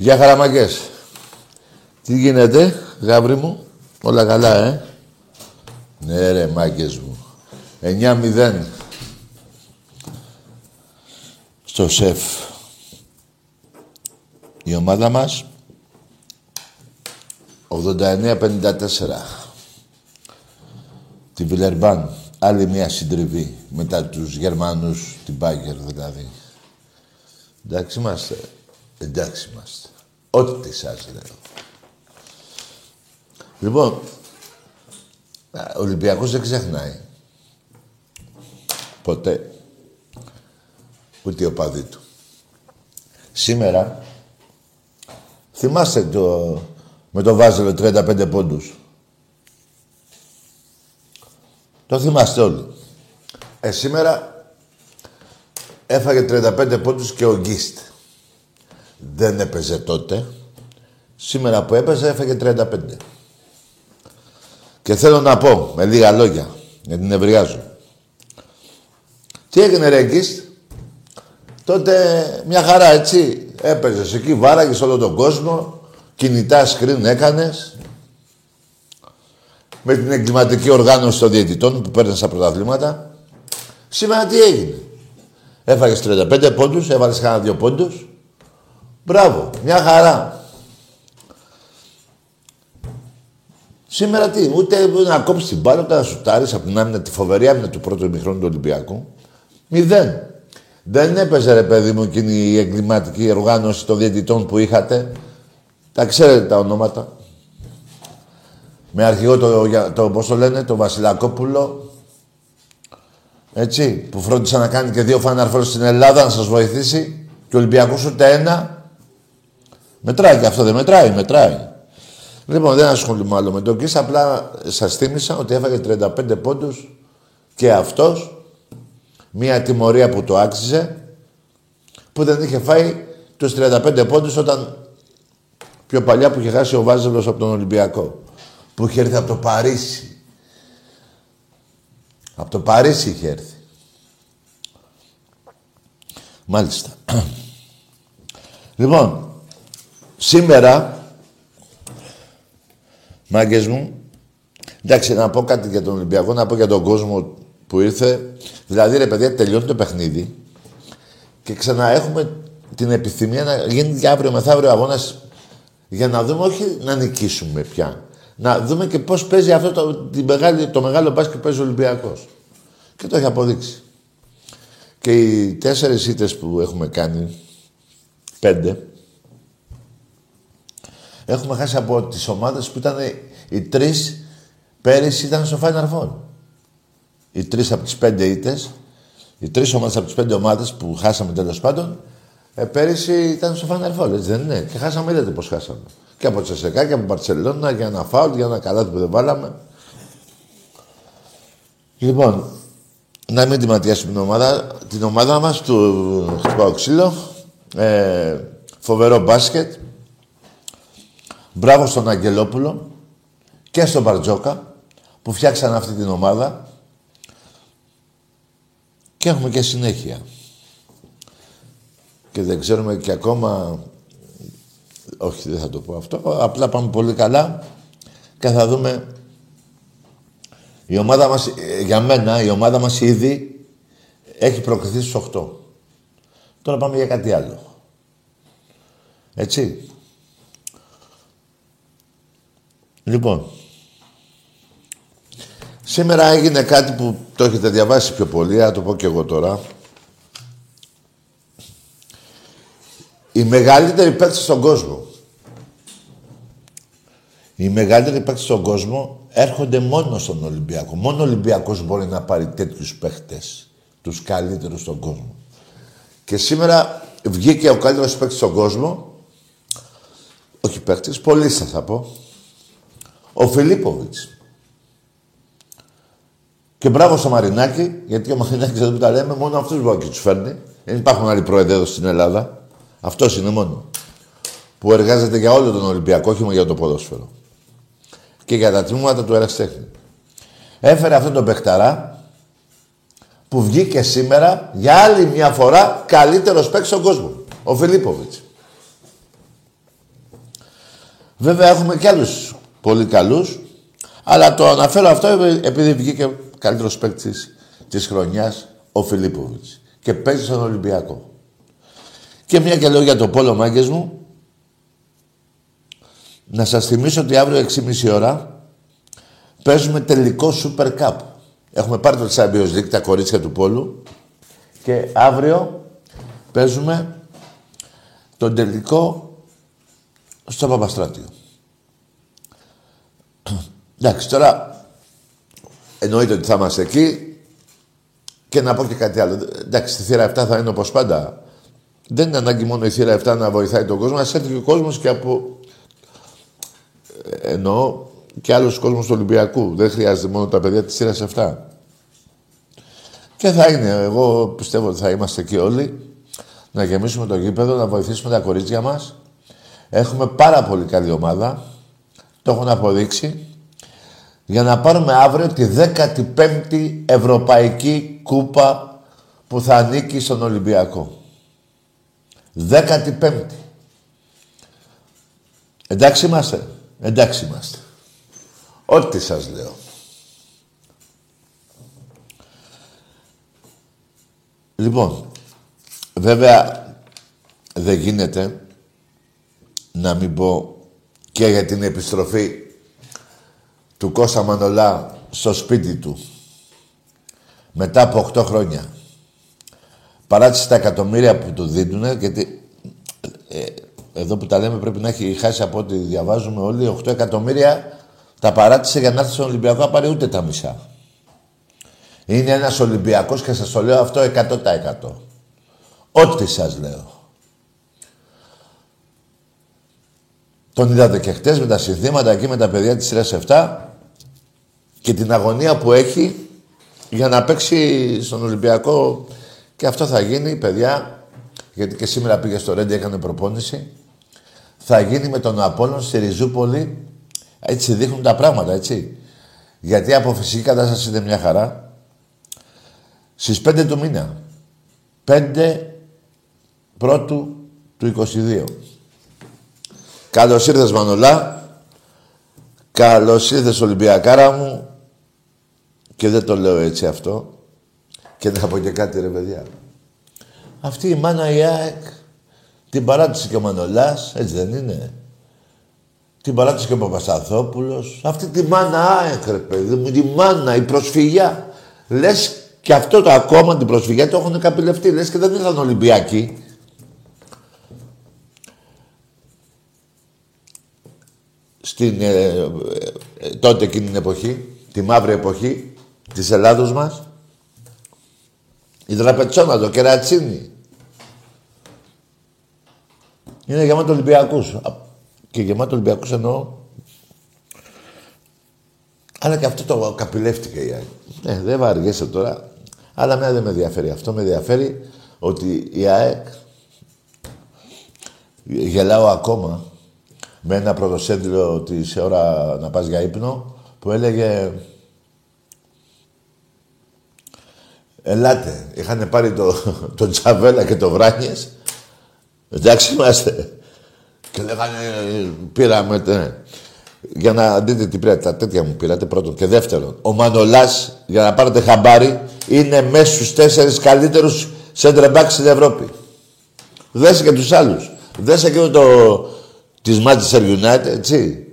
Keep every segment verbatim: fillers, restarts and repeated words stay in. Γεια χαραμακές. Τι γίνεται, γάβρι μου, όλα καλά, ε. Ναι ρε, μάγκες μου. εννιά μηδέν. Στο σεφ. Η ομάδα μας, ογδόντα εννέα πενήντα τέσσερα. Τη Βιλερμπάν, άλλη μια συντριβή μετά τους Γερμανούς, την Μπάγκερ δηλαδή. Εντάξει είμαστε. Εντάξει είμαστε. Ό,τι σας λέω. Λοιπόν, ο Ολυμπιακός δεν ξεχνάει. Ποτέ. Ούτε ο παδί του. Σήμερα, θυμάστε το, με τον Βάζελο τριάντα πέντε πόντους. Το θυμάστε όλοι. Ε, σήμερα έφαγε τριάντα πέντε πόντους και ο Γκίστ. Δεν έπαιζε τότε. Σήμερα που έπαιζε έφαγε τριάντα πέντε. Και θέλω να πω με λίγα λόγια, γιατί νευριάζω. Τι έγινε ρε Γκίστ? Τότε μια χαρά έτσι έπαιζες εκεί, βάραγες όλο τον κόσμο, κινητά screen έκανες. Με την εγκληματική οργάνωση των διαιτητών που παίρνες στα πρωταθλήματα. Σήμερα τι έγινε? Έφαγες τριάντα πέντε πόντους, έβαλες κανένα δύο πόντους. Μπράβο, μια χαρά. Σήμερα τι, ούτε να κόψεις την μπάλα, ούτε να σουτάρεις από την άμυνα, τη φοβερή άμυνα του πρώτου ημιχρόνου του Ολυμπιακού. Μηδέν. Δεν έπαιζε ρε παιδί μου εκείνη η εγκληματική οργάνωση των διαιτητών που είχατε. Τα ξέρετε τα ονόματα. Με αρχηγό το, το πώς το λένε, το Βασιλακόπουλο. Έτσι, που φρόντισε να κάνει και δύο φαναρφόλους στην Ελλάδα να σας βοηθήσει. Και ο Ολυμπιακός ούτε ένα. Μετράει και αυτό, δεν μετράει, μετράει. Λοιπόν, δεν ασχολούμαι άλλο με τον Κις, απλά σας θύμισα ότι έφαγε τριάντα πέντε πόντους και αυτός. Μία τιμωρία που το άξιζε, που δεν είχε φάει τους τριάντα πέντε πόντους όταν πιο παλιά που είχε χάσει ο Βάζελος από τον Ολυμπιακό. Που είχε έρθει από το Παρίσι. Από το Παρίσι είχε έρθει. Μάλιστα. Λοιπόν, σήμερα, μάγκες μου, εντάξει, να πω κάτι για τον Ολυμπιακό, να πω για τον κόσμο που ήρθε. Δηλαδή, ρε παιδιά, τελειώνει το παιχνίδι και ξαναέχουμε την επιθυμία να γίνει και αύριο μεθαύριο αγώνας για να δούμε, όχι να νικήσουμε πια, να δούμε και πώς παίζει αυτό το, την μεγάλη, το μεγάλο μπάσκετ που παίζει ο Ολυμπιακός. Και το έχει αποδείξει. Και οι τέσσερις ήττες που έχουμε κάνει, πέντε, έχουμε χάσει από τις ομάδες που ήταν οι τρεις πέρυσι ήταν στο Final Four. Οι τρεις από τις πέντε ήττες, οι τρεις ομάδες από τις πέντε ομάδες που χάσαμε τέλος πάντων, ε, πέρυσι ήταν στο Final Four, έτσι δεν είναι? Και χάσαμε, είδατε πώς χάσαμε. Και από Τσεσεκά και από Μπαρτσελώνα, για ένα φάουλ, για ένα καλάθι που δεν βάλαμε. Λοιπόν, να μην τη ματιάσουμε την ομάδα, την ομάδα μας, του χτυπάω ξύλο, ε, φοβερό μπάσκετ. Μπράβο στον Αγγελόπουλο και στον Μπαρτζόκα που φτιάξαν αυτή την ομάδα και έχουμε και συνέχεια. Και δεν ξέρουμε και ακόμα, όχι δεν θα το πω αυτό, απλά πάμε πολύ καλά και θα δούμε. Η ομάδα μας, για μένα, η ομάδα μας ήδη έχει προκριθεί στους οκτώ. Τώρα πάμε για κάτι άλλο. Έτσι. Λοιπόν, σήμερα έγινε κάτι που το έχετε διαβάσει πιο πολύ, θα το πω και εγώ τώρα. Οι μεγαλύτεροι παίκτες στον κόσμο. Οι μεγαλύτεροι παίκτες στον κόσμο έρχονται μόνο στον Ολυμπιακό. Μόνο ο Ολυμπιακός μπορεί να πάρει τέτοιους παίκτες, τους καλύτερους στον κόσμο. Και σήμερα βγήκε ο καλύτερος παίκτης στον κόσμο, όχι παίκτης, πολύς θα πω, ο Φιλίποβιτς. Και μπράβο στο Μαρινάκη, γιατί ο Μαρινάκης εδώ που τα λέμε, μόνο αυτούς μπορεί και τους φέρνει. Δεν υπάρχουν άλλοι πρόεδροι εδώ στην Ελλάδα. Αυτός είναι μόνο. Που εργάζεται για όλο τον Ολυμπιακό, όχι μόνο για το ποδόσφαιρο. Και για τα τμήματα του ερασιτέχνη. Έφερε αυτόν τον παιχταρά που βγήκε σήμερα για άλλη μια φορά καλύτερος παίκτης στον κόσμο. Ο Φιλίποβιτς. Βέβαια έχουμε κι άλλους πολύ καλούς, αλλά το αναφέρω αυτό επειδή βγήκε καλύτερος παίκτης της χρονιάς ο Φιλίποβιτς και παίζει στον Ολυμπιακό. Και μια και λέω για το πόλο, μάγκες μου, να σας θυμίσω ότι αύριο έξι και μισή ώρα παίζουμε τελικό Super Cup. Έχουμε πάρει το Champions League, τα κορίτσια του πόλου, και αύριο παίζουμε τον τελικό στο Παπαστράτειο. Εντάξει, τώρα εννοείται ότι θα είμαστε εκεί και να πω και κάτι άλλο. Εντάξει, στη θύρα επτά θα είναι όπως πάντα. Δεν είναι ανάγκη μόνο η θύρα επτά να βοηθάει τον κόσμο, ας έρθει και ο κόσμος και από... εννοώ και άλλος κόσμος του Ολυμπιακού. Δεν χρειάζεται μόνο τα παιδιά της θύρας επτά. Και θα είναι, εγώ πιστεύω ότι θα είμαστε εκεί όλοι, να γεμίσουμε το γήπεδο, να βοηθήσουμε τα κορίτσια μας. Έχουμε πάρα πολύ καλή ομάδα, το έχουν αποδείξει, για να πάρουμε αύριο τη δέκατη πέμπτη Ευρωπαϊκή Κούπα που θα ανήκει στον Ολυμπιακό. δέκατη πέμπτη. Εντάξει είμαστε. Εντάξει είμαστε. Ό,τι σας λέω. Λοιπόν, βέβαια δεν γίνεται να μην πω και για την επιστροφή του Κώστα Μανολά στο σπίτι του μετά από οκτώ χρόνια. Παράτησε τα εκατομμύρια που του δίνουνε, γιατί ε, εδώ που τα λέμε πρέπει να έχει χάσει, από ό,τι διαβάζουμε όλοι, οκτώ εκατομμύρια τα παράτησε για να έρθει στον Ολυμπιακό, να πάρει ούτε τα μισά. Είναι ένας Ολυμπιακός και σας το λέω αυτό εκατό τοις εκατό. Ό,τι σας λέω. Τον είδατε και χτες με τα συνθήματα εκεί με τα παιδιά της σειράς επτά και την αγωνία που έχει για να παίξει στον Ολυμπιακό, και αυτό θα γίνει, παιδιά, γιατί και σήμερα πήγε στο Ρέντι, έκανε προπόνηση, θα γίνει με τον Απόλλων στη Ριζούπολη, έτσι δείχνουν τα πράγματα, έτσι. Γιατί από φυσική κατάσταση είναι μια χαρά. Στις πέντε του μήνα, πέντε πρώτου του είκοσι δύο. Καλώς ήρθες, Μανολά. Καλώς ήρθες, Ολυμπιακάρα μου. Και δεν το λέω έτσι αυτό. Και να πω και κάτι, ρε παιδιά. Αυτή η μάνα η ΑΕΚ την παράτησε και ο Μανολάς, έτσι δεν είναι. Την παράτησε και ο Παπασταθόπουλος. Αυτή τη μάνα ΑΕΚ, ρε παιδί μου, τη μάνα, η προσφυγιά. Λες και αυτό το ακόμα, την προσφυγιά, το έχουν καπηλευτεί. Λες και δεν ήρθαν Ολυμπιακοί. Στην ε, ε, τότε εκείνη την εποχή, τη μαύρη εποχή της Ελλάδος μας, η Τραπετσόνα, το Κερατσίνι, είναι γεμάτο Ολυμπιακούς. Και γεμάτο Ολυμπιακούς εννοώ. Αλλά και αυτό το καπηλεύτηκε η ΑΕΚ. Ε, δεν βαριέσαι τώρα. Αλλά μένα δεν με ενδιαφέρει αυτό. Με ενδιαφέρει ότι η ΑΕΚ, γελάω ακόμα, με ένα πρωτοσέντριο ότι σε ώρα να πας για ύπνο, που έλεγε «Ελάτε». Είχαν πάρει τον το Τσαβέλα και τον Βράνιες. Εντάξει είμαστε. Και λέγανε «Πήραμε». Ναι. Για να δείτε τι πήρατε, τα τέτοια μου πήρατε πρώτον. Και δεύτερον, ο Μανολάς, για να πάρετε χαμπάρι, είναι μέσα στους τέσσερις καλύτερους σέντρεμπακ στην Ευρώπη. Δέσε και τους άλλους. Δέσε και το... της Manchester United, έτσι,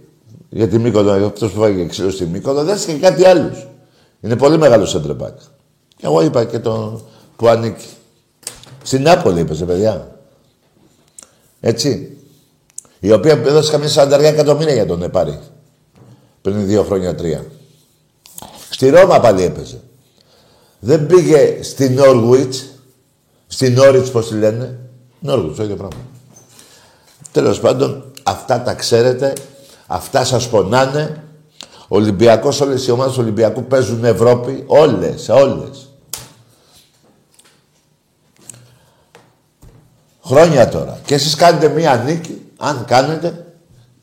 για τη Μύκονο, για αυτός που φάγει ξύλο στη Μύκονο, δεν είσαι και κάτι άλλους. Είναι πολύ μεγάλο center back. Και εγώ είπα και τον που ανήκει. Στην Νάπολη είπες, παιδιά. Έτσι. Η οποία έδωσε καμία σαράντα τρία εκατομμύρια για τον πάρει. Πριν δύο χρόνια, τρία. Στη Ρώμα πάλι έπαιζε. Δεν πήγε στην Norwich, στην Norwich πώς τη λένε. Norwich, το ίδιο πράγμα. Τέλος πάντων, αυτά τα ξέρετε, αυτά σας πονάνε. Ολυμπιακός, όλες οι ομάδες του Ολυμπιακού παίζουν Ευρώπη. Όλες, όλες. Χρόνια τώρα. Και εσείς κάνετε μία νίκη, αν κάνετε,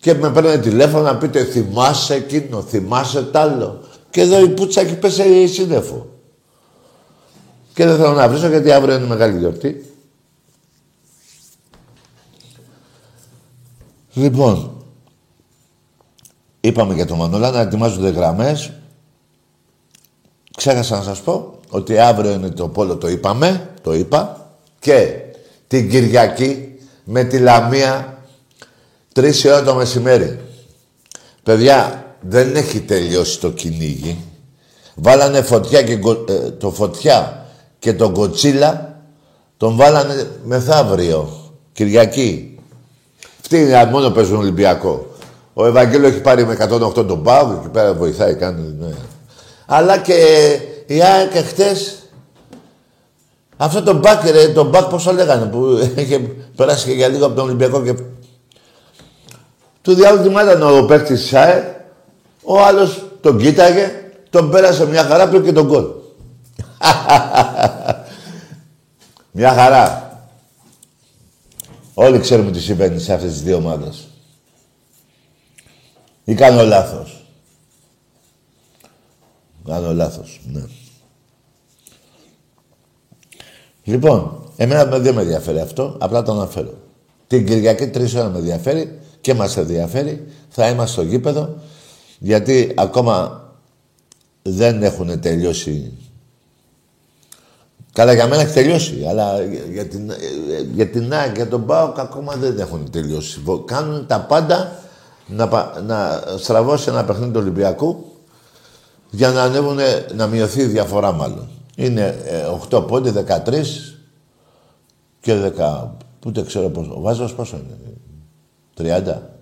και με παίρνετε τηλέφωνο να πείτε «Θυμάσαι εκείνο, θυμάσαι τ' άλλο». Και εδώ η πουτσα έχει πέσει σύννεφο. Και δεν θέλω να βρίσω, γιατί αύριο είναι μεγάλη γιορτή. Λοιπόν, Είπαμε για τον Μανολά να ετοιμάζονται γραμμές. Ξέχασα να σας πω ότι αύριο είναι το πόλο, το είπαμε, το είπα. Και την Κυριακή με τη Λαμία, τρεις η ώρα το μεσημέρι. Παιδιά, δεν έχει τελειώσει το κυνήγι. Βάλανε φωτιά και κο... ε, το φωτιά και τον Κοτσίλα, τον βάλανε μεθαύριο, Κυριακή. Αυτοί μόνο παίζουν Ολυμπιακό. Ο Ευαγγέλιο έχει πάρει με εκατόν οκτώ τον Παύλο, εκεί πέρα βοηθάει, κάνει... Ναι. Αλλά και η ΑΕΚ χτες, αυτό τον μπακ, ρε, τον μπακ πώς το λέγανε, που είχε περάσει και για λίγο από τον Ολυμπιακό και... Του διάλειμμα ήταν ο παίκτης της ΑΕΚ, ο άλλος τον κοίταγε, τον πέρασε μια χαρά, πήρε και τον γκολ. Μια χαρά. Όλοι ξέρουμε τι συμβαίνει σε αυτές τις δύο ομάδες. Ή κάνω λάθος. Κάνω λάθος, ναι. Λοιπόν, εμένα με δεν με ενδιαφέρει αυτό, απλά το αναφέρω. Την Κυριακή τρεις ώρα με ενδιαφέρει και μας ενδιαφέρει. Θα είμαστε στο γήπεδο, γιατί ακόμα δεν έχουν τελειώσει. Καλά, για μένα έχει τελειώσει, αλλά για την, για την ΑΕΚ, για τον ΠΑΟΚ ακόμα δεν έχουν τελειώσει. Κάνουν τα πάντα να, να στραβώσει ένα παιχνίδι του Ολυμπιακού για να ανέβουν, να μειωθεί η διαφορά μάλλον. Είναι ε, οκτώ πόντοι, δεκατρία και δέκα. Ούτε ξέρω πόσο. Ο Βάζελος πόσο είναι, τριάντα,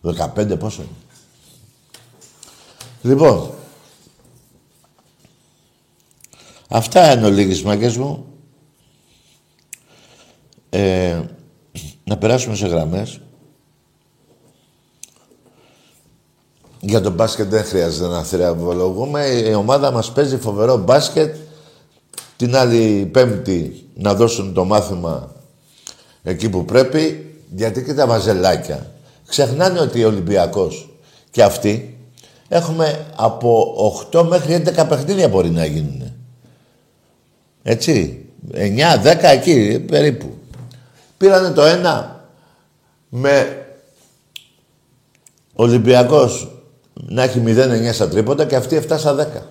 δεκαπέντε πόσο είναι. Λοιπόν, αυτά είναι ολίγες μάγκες μου. Ε, να περάσουμε σε γραμμές. Για το μπάσκετ δεν χρειάζεται να θριαμβολογούμε. Η ομάδα μας παίζει φοβερό μπάσκετ. Την άλλη Πέμπτη να δώσουν το μάθημα εκεί που πρέπει. Γιατί και τα βαζελάκια ξεχνάνε ότι ο Ολυμπιακός και αυτοί έχουμε από οκτώ μέχρι έντεκα παιχνίδια μπορεί να γίνουν. Έτσι, εννιά δέκα εκεί περίπου. Πήρανε το ένα με Ολυμπιακός να έχει μηδέν εννιά στα τρίποτα και αυτή εφτά στα δέκα.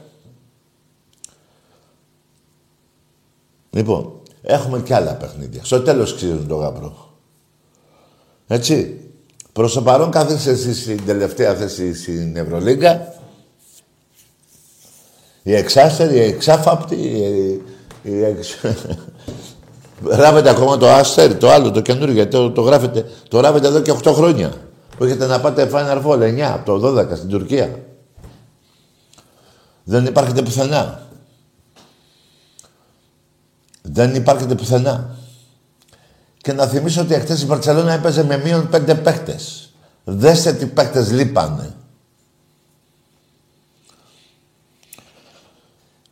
Λοιπόν, έχουμε κι άλλα παιχνίδια. Στο τέλος ξέρουν τον γαμπρό. Έτσι. Προς το παρόν κάθεσαι εσείς στην τελευταία θέση στην Ευρωλίγκα. Οι εξάστεροι, οι εξάφαπτοι, οι, οι εξ... Γράφετε ακόμα το άστερ, το άλλο, το καινούργιο, το, το γράφετε. Το γράφετε εδώ και οκτώ χρόνια. Που έχετε να πάτε Final Four, εννιά, από το δώδεκα, στην Τουρκία. Δεν υπάρχετε πουθενά. Δεν υπάρχετε πουθενά. Και να θυμίσω ότι χτες η Μπαρτσελόνα έπαιζε με μείον πέντε παίκτες. Δέστε τι παίκτες λείπανε.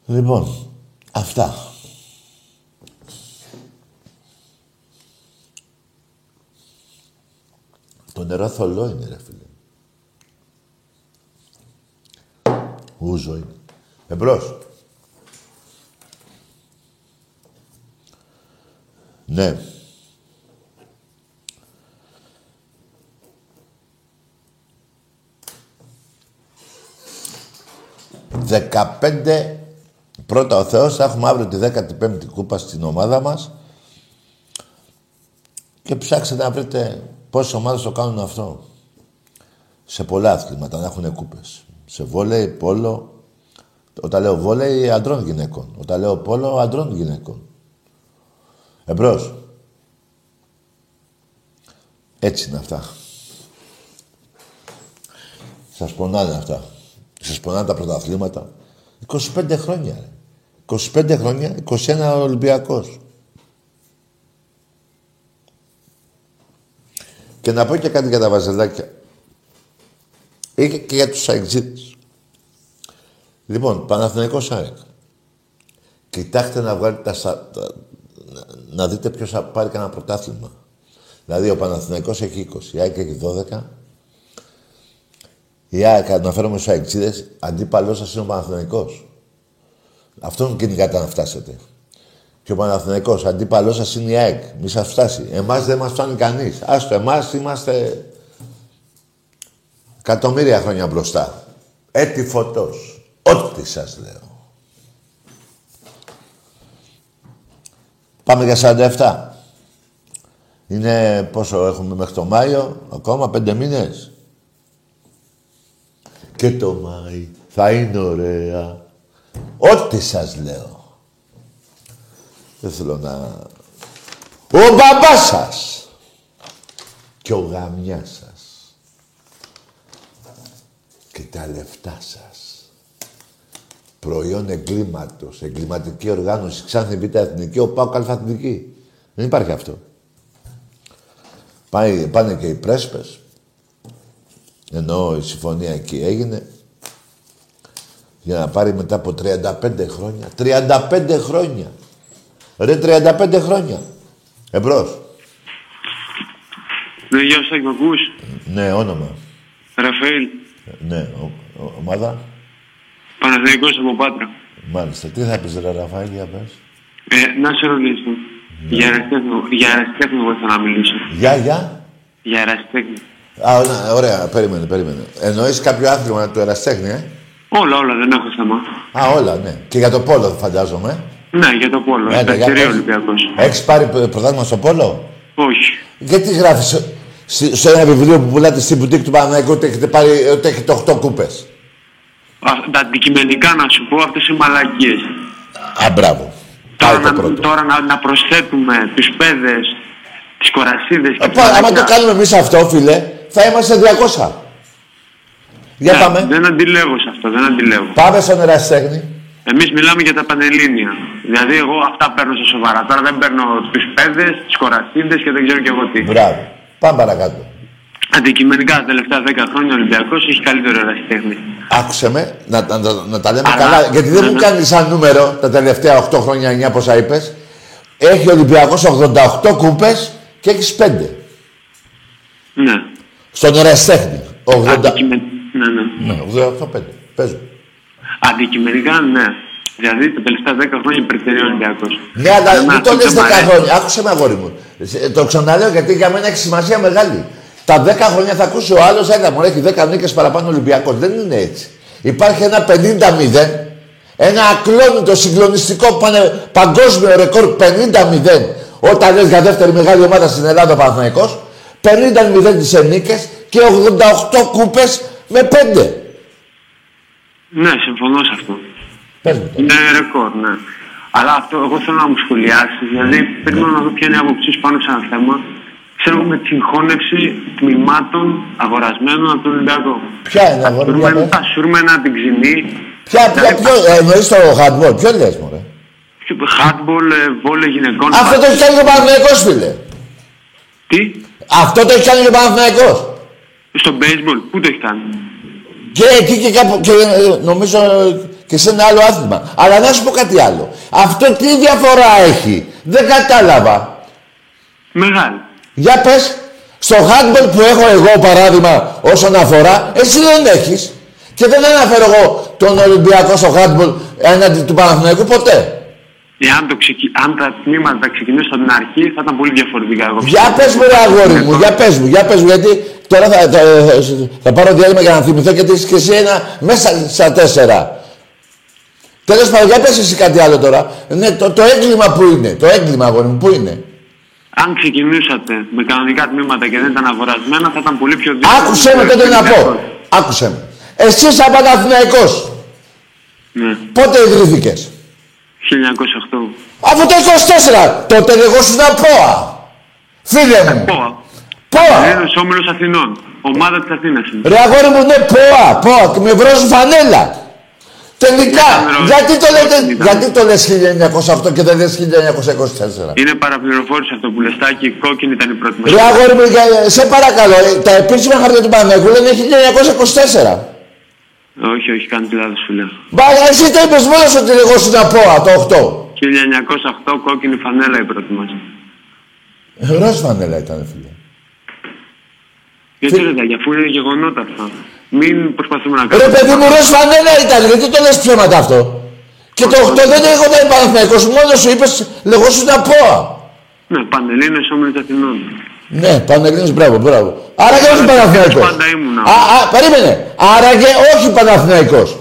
Λοιπόν, αυτά. Το νερό θολό είναι, ρε φίλε. Ούζο είναι. Εμπρός. Ναι. δεκαπέντε πρώτα ο Θεός, θα έχουμε αύριο τη δέκατη πέμπτη κούπα στην ομάδα μας και ψάξτε να βρείτε πόσες ομάδες το κάνουν αυτό. Σε πολλά αθλήματα να έχουν κούπες. Σε βόλεϊ, πόλο. Όταν λέω βόλεϊ, αντρών γυναικών. Όταν λέω πόλο, αντρών γυναικών. Εμπρός. Έτσι είναι αυτά. Σας πονάνε αυτά. Σας πονάνε τα πρωταθλήματα. είκοσι πέντε χρόνια, ρε. είκοσι πέντε χρόνια, είκοσι ένα Ολυμπιακός. Και να πω και κάτι για τα βαζελάκια. Ή και για τους αεξίδες. Λοιπόν, Παναθηναϊκός ΑΕΚ. Κοιτάξτε να βγάλετε τα, στα, τα... να δείτε ποιος θα πάρει κανένα πρωτάθλημα. Δηλαδή, ο Παναθηναϊκός έχει είκοσι, η ΑΕΚ έχει δώδεκα. Η ΑΕΚ, αναφέρομαι στους αεξίδες, αντίπαλός σας είναι ο Παναθηναϊκός. Αυτόν κυνηγάτε να φτάσετε. Και ο Παναθηναϊκός, αντίπαλός σας είναι η ΑΕΚ. Μη σας φτάσει. Εμάς δεν μας φτάνει κανείς. Άστο, εμάς είμαστε Εκατομμύρια χρόνια μπροστά. Έτη φωτός. Ό,τι σας λέω. Πάμε για σαράντα επτά. Είναι πόσο έχουμε μέχρι το Μάιο, ακόμα πέντε μήνες. Και το Μάη θα είναι ωραία. Ό,τι σας λέω. Δεν θέλω να... Ο μπαμπάς σας και ο γαμιάς σας και τα λεφτά σας. Προϊόν εγκλήματος, εγκληματική οργάνωση, Ξάνθη Β' Εθνική, ο ΠΑΟΚ Α' Εθνική. Δεν υπάρχει αυτό. Πάνε, πάνε και οι πρέσπες, ενώ η συμφωνία εκεί έγινε, για να πάρει μετά από τριάντα πέντε χρόνια. τριάντα πέντε χρόνια! Ρε, τριάντα πέντε χρόνια! Εμπρός. Ναι, γεια σας, με ακούς? Ναι, όνομα. Ραφαήλ. Ναι, ο, ο, ομάδα. Παναθηναϊκός από Πάτρα. Μάλιστα. Τι θα πεις ρε Ραφαήλ, για πες. Ε, να σε ρωτήσω. Ναι. Για αεραστέχνη εγώ ήθελα να μιλήσω. Για, για. Για αεραστέχνη. Α, ναι, ωραία. Περίμενε, περίμενε. Εννοείς κάποιο άθλημα του αεραστέχνη, ε. Όλα, όλα. Δεν έχω θέμα. Α, όλα, ναι. Και για το πόλο φαντάζομαι. Ναι, για το πόλο. Ε, εντάξει, ναι, Ολυμπιακός. Έχεις πάρει πρωτάθλημα στο πόλο? Όχι. Γιατί γράφεις σε, σε ένα βιβλίο που πουλάτε στην μπουτίκ του Παναθηναϊκού ότι έχετε πάρει, ότι έχετε οκτώ κούπες. Α, τα αντικειμενικά να σου πω, αυτές οι μαλακίες. Α, μπράβο. Τώρα, να, τώρα να, να προσθέτουμε τους παιδες, τις κορασίδες και αυτά. Άμα το κάνουμε εμείς αυτό, φίλε, θα είμαστε διακόσια. Για ναι, πάμε. Δεν αντιλέγω σε αυτό, δεν αντιλέγω. Πάμε στον ερασιτέχνη. Εμείς μιλάμε για τα πανελλήνια. Δηλαδή, εγώ αυτά παίρνω στα σοβαρά. Τώρα δεν παίρνω τους παιδες, τις κορασίδες και δεν ξέρω κι εγώ τι. Μπράβο. Πάμε παρακάτω. Αντικειμενικά, τα τελευταία δέκα χρόνια ο Ολυμπιακός έχει καλύτερο ερασιτέχνη. Άκουσε με, να, να, να, να τα λέμε. Άρα, καλά, γιατί δεν ναι, μου κάνει σαν νούμερο τα τελευταία οκτώ χρόνια, εννιά πόσα είπες. Έχει ο Ολυμπιακός ογδόντα οκτώ κούπες και έχεις πέντε. Ναι. Στον ερασιτέχνη. ογδόντα... Αντικειμεν... Ναι, ναι. Ναι, ογδόντα οκτώ πέντε. Παίζω. Αντικειμενικά, ναι. Δηλαδή τα τελευταία δέκα χρόνια υπερτερεί ο Ολυμπιακός. Ναι, αλλά μην το λες δέκα χρόνια. Άκουσε με, αγόρι μου. Το ξαναλέω γιατί για μένα έχει σημασία μεγάλη. Τα δέκα χρόνια θα ακούσει ο άλλος ένα μωρέ, έχει δέκα νίκες παραπάνω Ολυμπιακός. Δεν είναι έτσι. Υπάρχει ένα πενήντα μηδέν, ένα ακλόνητο συγκλονιστικό πανε, παγκόσμιο ρεκόρ πενήντα μηδέν. Όταν λες για δεύτερη μεγάλη ομάδα στην Ελλάδα ο Παναθηναϊκός, πενήντα μηδέν τις νίκες και ογδόντα οκτώ κούπες με πέντε. Ναι, συμφωνώ σε αυτό. Είναι ρεκόρ, ναι. Αλλά αυτό εγώ θέλω να μου σχολιάσεις, δηλαδή περιμένω να δω ποια είναι η άποψή σου πάνω σε ένα θέμα. Ξέρω με την χώνευση τμήματων αγορασμένων από τον Ολυμπιακό. Ποια είναι αγορασμένα? Τα σούρμενα, την ξυνή. Ποια, ποια, ποιο, εννοείς το χάντμπολ, ποιο λες μωρέ? Χάντμπολ, βόλε γυναικών. Αυτό το έχει κάνει ο Παναθηναϊκός, φίλε. Τι? Αυτό το έχει κάνει ο Παναθηναϊκός. Στο baseball, πού το έχει κάνει? Και εκεί και κάπου, και νομίζω και σε ένα άλλο άθλημα. Αλλά να σου πω κάτι άλλο. Αυτό τι διαφορά έχει? Δεν κατάλαβα. Μεγάλη. Για πες, στο handball που έχω εγώ παράδειγμα όσον αφορά, εσύ δεν έχεις. Και δεν αναφέρω εγώ τον Ολυμπιακό στο handball έναντι του Παναθηναϊκού ποτέ. Εάν το ξεκι... Αν τα τμήματα ξεκινήσουν από την αρχή θα ήταν πολύ διαφορετικά. Εγώ για πες μου ρε αγόρι μου, για πες μου, για πες μου, γιατί τώρα θα, θα, θα πάρω διάλειμμα για να θυμηθώ γιατί έχεις και εσύ ένα μέσα στα τέσσερα. Τέλος πάντων, για πες εσύ κάτι άλλο τώρα. Ναι, το, το έγκλημα που είναι, το έγκλημα αγόρι μου, που είναι? Αν ξεκινούσατε με κανονικά τμήματα και δεν ήταν αγορασμένα, θα ήταν πολύ πιο δύσκολο. Άκουσε με τότε να πω. Άκουσε με. Εσύ σαν Παναθηναϊκός. Ναι. Πότε ιδρύθηκες? χίλια εννιακόσια οκτώ. Από το είκοσι τέσσερα. Τότε εγώ σου ήταν ΠΟΑ. Φίλε μου. ΠΟΑ. ΠΟΑ. Ένας όμιλος Αθηνών. Ομάδα της Αθήνας. Ρε αγόρι μου, ναι, ΠΟΑ. ΠΟΑ. Και με βράζουν φανέλα. Τελικά, γιατί το, λέτε, γιατί το λες χίλια εννιακόσια οκτώ και δεν λες χίλια εννιακόσια είκοσι τέσσερα. Είναι παραπληροφόρηση αυτό που λες, Τάκη, κόκκινη ήταν η πρώτη μας. Ρε αγόρι μου, σε παρακαλώ, τα επίσημα χαρτιά του Παναθηναϊκού λένε χίλια εννιακόσια είκοσι τέσσερα. Όχι, όχι, κάνει τη λάθος φίλε. Μπα, εσύ το είπες μόνος ότι εγώ σου να πω, το οκτώ. χίλια εννιακόσια οκτώ, κόκκινη φανέλα η πρώτη μας. Ροζ φανέλα ήταν, φίλε. Γιατί δεν τα αφού είναι γεγονότα αυτά. Μην προσπαθούμε να κάνουμε. Ρε παιδί μου, ροζ φανέλα ήταν, γιατί το λες ψέματα αυτό. Και το οκτώ δεν έχω τα Παναθηναϊκός, μόνο σου είπες λεγόσου τα ΠΟΑ. Ναι, Πανελλήνιες Όμιλος Αθηνών. Ναι, Παναθηναϊκός, μπράβο, μπράβο. Άραγε όχι Παναθηναϊκός. Πάντα ήμουν. Α, α, περίμενε. Άραγε όχι Παναθηναϊκός.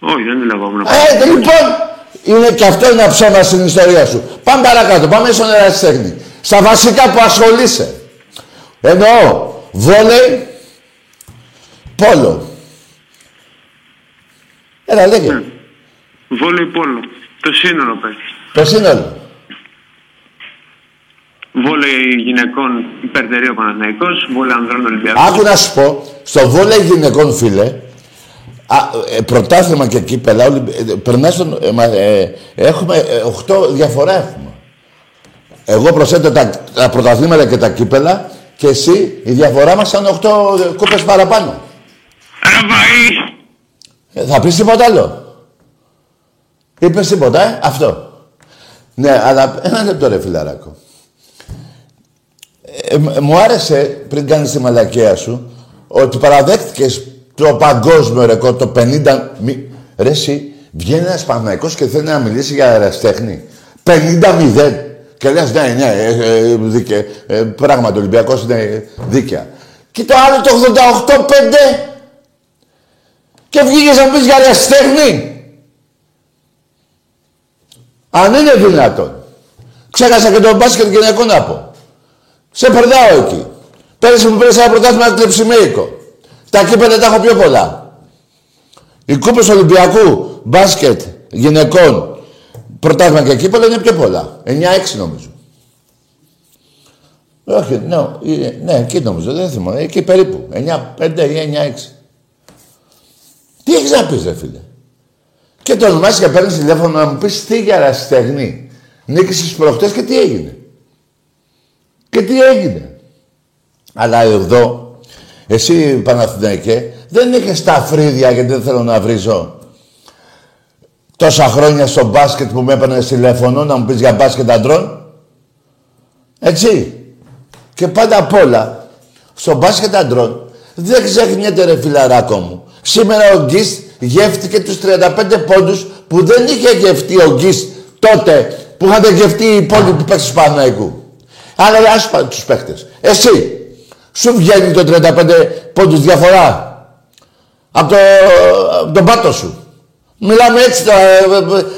Όχι, δεν λεγόμουν. Ε, λοιπόν, είναι και αυτό ένα ψέμα στην ιστορία σου. Πάμε παρακάτω, πάμε στον ερασιτέχνη. Στα βασικά που ασχολείσαι. Εννοώ, βόλεϊ, πόλο. Έλα, λέγε. Ναι. Βόλεϊ, πόλο. Το σύνολο, πες. Το σύνολο. Βόλεϊ γυναικών υπερτερείο Παναθηναϊκός, βόλεϊ ανδρών Ολυμπιακός. Άκου να σου πω, στο βόλεϊ γυναικών, φίλε, α, ε, πρωτάθλημα και κύπελα, όλοι, ε, περνάς τον, ε, ε, έχουμε οκτώ ε, διαφορά έχουμε. Εγώ προσθέτω τα, τα πρωταθλήματα και τα κύπελα και εσύ, η διαφορά μας ήταν οκτώ κούπες παραπάνω. Ε, θα πεις τίποτα άλλο. Είπες τίποτα, ε, αυτό. Ναι, αλλά ένα λεπτό ρε φιλαράκο. Ε, ε, μου άρεσε πριν κάνεις τη μαλακία σου ότι παραδέχτηκες το παγκόσμιο ρεκόρ, το πενήντα... Μη... Ρε εσύ, βγαίνει ένας Παναθηναϊκός και θέλει να μιλήσει για αεραστέχνη. πενήντα μηδέν. Και λες, ναι, ναι, ε, ε, δίκαι, ε, πράγματι, Ολυμπιακός είναι δίκαια. Και το άλλο το ογδόντα οκτώ πέντε. Και βγήκες να πεις για αεραστέχνη. Αν είναι δυνατόν. Ξέχασα και τον μπάσκετ γυναικών να πω. Σε περνάω εκεί. Πέρυσι που πήρες ένα πρωτάθλημα κλεψιμέικο. Τα κύπελα τα έχω πιο πολλά. Οι κούπες Ολυμπιακού, μπάσκετ, γυναικών, πρωτάθλημα και κύπελα είναι πιο πολλά. εννιά έξι νομίζω. Όχι, ναι, ναι, εκεί νομίζω, δεν θυμάμαι. Εκεί περίπου. εννιά πέντε ή εννιά έξι. Τι έχεις να πεις, ρε φίλε. Και το ονομάζεις και παίρνεις τηλέφωνο να μου πεις τι για αερασιτεχνή. Νίκησες προχτές και τι έγινε. Και τι έγινε. Αλλά εδώ, εσύ Παναθηναϊκέ, δεν είχες τα φρύδια, γιατί δεν θέλω να βρίζω. Τόσα χρόνια στο μπάσκετ που με έπαιρνες τηλέφωνο, να μου πεις για μπάσκετ αντρών. Έτσι. Και πάντα απ' όλα, στο μπάσκετ αντρών, δεν ξεχνιέται ρε φιλαράκο μου. Σήμερα ο Γκίστ γεύτηκε τους τριάντα πέντε πόντους που δεν είχε γευτεί ο Γκίστ τότε, που είχαν γευτεί οι υπόλοιποι παίκτες του Παναθηναϊκού. Αλλά ας πάνε τους παίχτες. Εσύ, σου βγαίνει το τριάντα πέντε πόντους διαφορά από το, απ τον πάτο σου. Μιλάμε έτσι τα,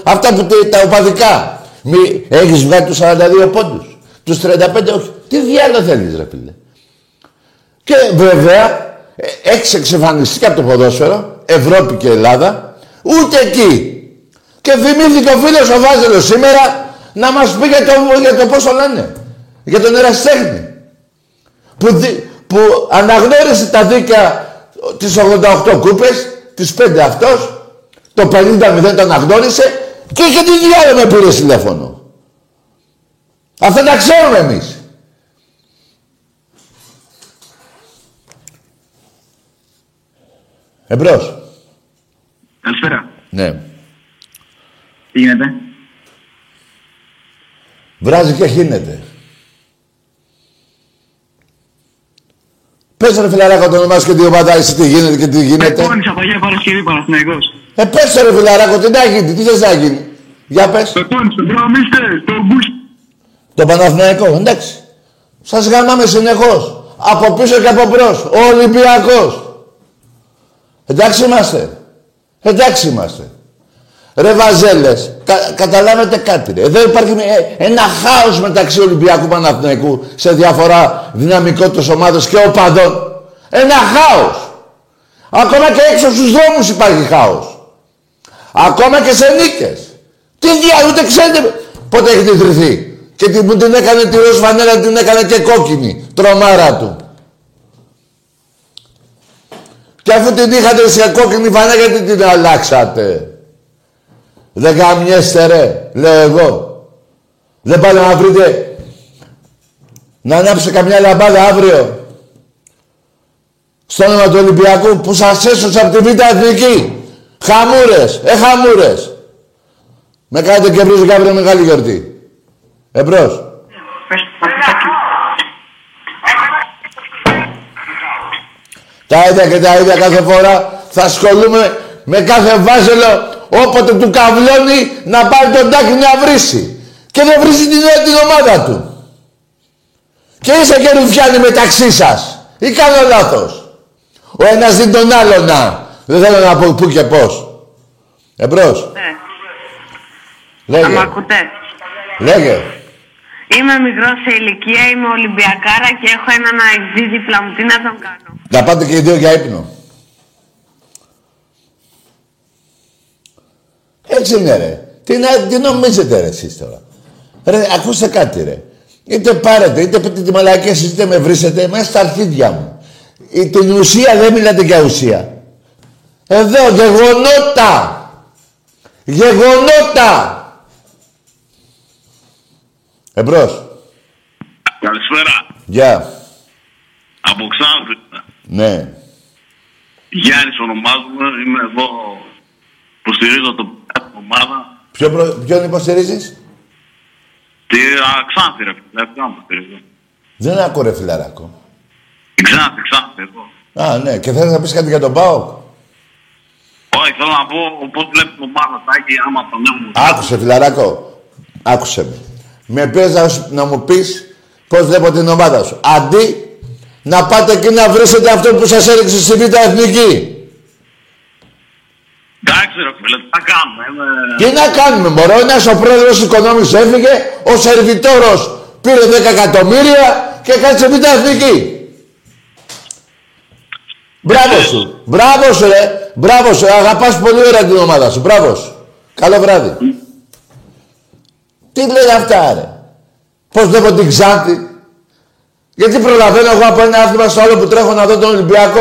αυτά που τα οπαδικά. Μη, έχεις βγάλει τους σαράντα δύο πόντους. Τους τριάντα πέντε όχι. Τι διάλογο θέλεις ρε φίλε. Και βέβαια, έχεις εξαφανιστεί και από το ποδόσφαιρο, Ευρώπη και Ελλάδα, ούτε εκεί. Και θυμήθηκε ο φίλος ο Βάζελος σήμερα να μας πει για το, για το πόσο λένε. Για τον ερασιτέχνη που, που αναγνώρισε τα δίκαια τις ογδόντα οκτώ κούπες, τις πέντε αυτός, το πενήντα μηδέν το αναγνώρισε και είχε τη διάλογο με πήρε τηλέφωνο. Αυτά τα ξέρουμε εμείς. Εμπρός. Καλησπέρα. Ναι. Τι γίνεται. Βράζει και χύνεται. Πες ρε φιλαράκο το όνομά σου και τι ομάδα είσαι, τι γίνεται και τι γίνεται. Πεκόνισα Αγία Παρασκευή Παναθηναϊκός. Ε, πες ρε φιλαράκο, τι να γίνει, τι θες να γίνει. Για πες. Πεκόνισα, δρομίστε, το μπουσ. Το Παναθηναϊκό, εντάξει. Σας γαμάμε συνεχώς. Από πίσω και από μπρος. Ο Ολυμπιακός. Εντάξει είμαστε. Εντάξει είμαστε. Ρε Βαζέλες, κα, καταλάβετε κάτι ρε. Εδώ υπάρχει ε, ένα χάος μεταξύ Ολυμπιακού Παναθηναϊκού σε διαφορά δυναμικότητας ομάδας και οπαδών. Ένα χάος. Ακόμα και έξω στους δρόμους υπάρχει χάος. Ακόμα και σε νίκες. Τι διά, ούτε ξέρετε πότε έχει ιδρυθεί. Και την, που την έκανε τη ροζ φανέλα, την έκανε και κόκκινη. Τρομάρα του. Και αφού την είχατε σε κόκκινη φανέλα, γιατί την αλλάξατε. Δεν γαμιέστε ρε, λέω εγώ. Δεν πάνε να βρείτε να ανάψετε καμιά λαμπάδα αύριο στο όνομα του Ολυμπιακού που σας έσωσε από τη Β' Εθνική. Χαμούρες, ε χαμούρες. Με κάνετε και βρίζω και αύριο μεγάλη γιορτή. Εμπρός. Τα ίδια και τα ίδια κάθε φορά. Θα ασχολούμαι με κάθε Βάζελο. Όποτε του καβλώνει να πάρει τον τάκι να βρίσει. Και δεν βρίσει την, την ομάδα του. Και είσαι και ρουφιάνοι μεταξύ σας. Ή κάνω λάθος. Ο ένας δίνει τον άλλον να. Δεν θέλω να πω πού και πώς. Εμπρός. Ναι. Λέγε. Να μ' ακούτε. Λέγε. Είμαι μικρός σε ηλικία, είμαι Ολυμπιακάρα και έχω έναν αεξή δίπλα μου. Τι να τον κάνω? Να πάτε και οι δύο για ύπνο. Έτσι είναι ρε. Τι, να, τι νομίζετε ρε εσείς τώρα. Ρε, ακούστε κάτι ρε. Είτε πάρετε, είτε πείτε τη μαλακία, είτε με βρίσετε, μέσα στα αρχίδια μου. Η, την ουσία δεν μιλάτε για ουσία. Εδώ, γεγονότα. Γεγονότα. Εμπρός. Καλησπέρα. Γεια. Yeah. Από Ξάνθη. Ναι. Γιάννης ονομάζομαι, είμαι εδώ που στηρίζω το πια την ομάδα. Ποιο προ... Ποιον υποστηρίζεις? Τη Ξάνθη ρε φιλαράκο. Δεν ακούω ρε φιλαράκο. Ξάνθη, Ξάνθη εδώ. Α, ναι. Και θέλεις να πεις κάτι για τον ΠΑΟΚ? Όχι, θέλω να πω πώς βλέπεις την ομάδα Τάκη, άμα τον έχουμε... Άκουσε φιλαράκο. Άκουσε με. Με πες να, να μου πεις πώς βλέπω την ομάδα σου. Αντί να πάτε εκεί να βρίσκετε αυτό που σας έριξε στη Β' Εθνική. Εντάξει ρε φίλε, τι να κάνουμε. Τι να κάνουμε μωρό, ένας ο πρόεδρος του Οικονόμης έφυγε, ο σερβιτόρος πήρε δέκα εκατομμύρια και κάτσε Β' Εθνική. Μπράβο σου, μπράβο σου ρε, μπράβο σου, αγαπάς πολύ ωραία την ομάδα σου, μπράβο σου. Καλό βράδυ. Τι λένε αυτά, ρε. Πώς βλέπω την Ξάνθη. Γιατί προλαβαίνω εγώ από ένα άφημα στο άλλο που τρέχω να δω τον Ολυμπιακό.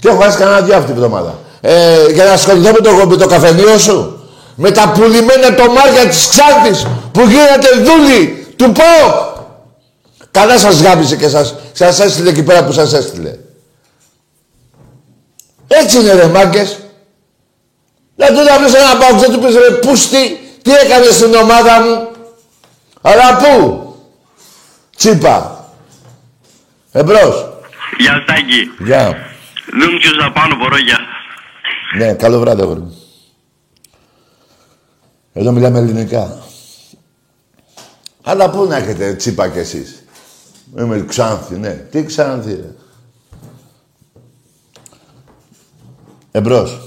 Και έχω χάσει κανένα δυο αυτή τη βδομάδα. Ε, για να ασχοληθώ με το, με το καφενείο σου. Με τα πουλημένα τομάρια της Ξάνθης που γίνεται δούλη του ΠΟΚ. Καλά σας γάμισε και σας, σας έστειλε εκεί πέρα που σας έστειλε. Έτσι είναι ρε μάγκες. Δηλαδή να βρεις έναν ΠΟΚ, δεν του πεις ρε πούστη. Τι έκανες στην ομάδα μου, αλλά πού, τσίπα, εμπρός. Γεια Στάκη. Γεια. Δεν μου ποιος να πάνω, μπορώ, γεια. Ναι, καλό βράδυ, αγόρι μου. Εδώ μιλάμε ελληνικά. Αλλά πού να έχετε τσίπα κι εσείς. Είμαι Ξάνθη, ναι. Τι Ξάνθη, ρε. Εμπρός.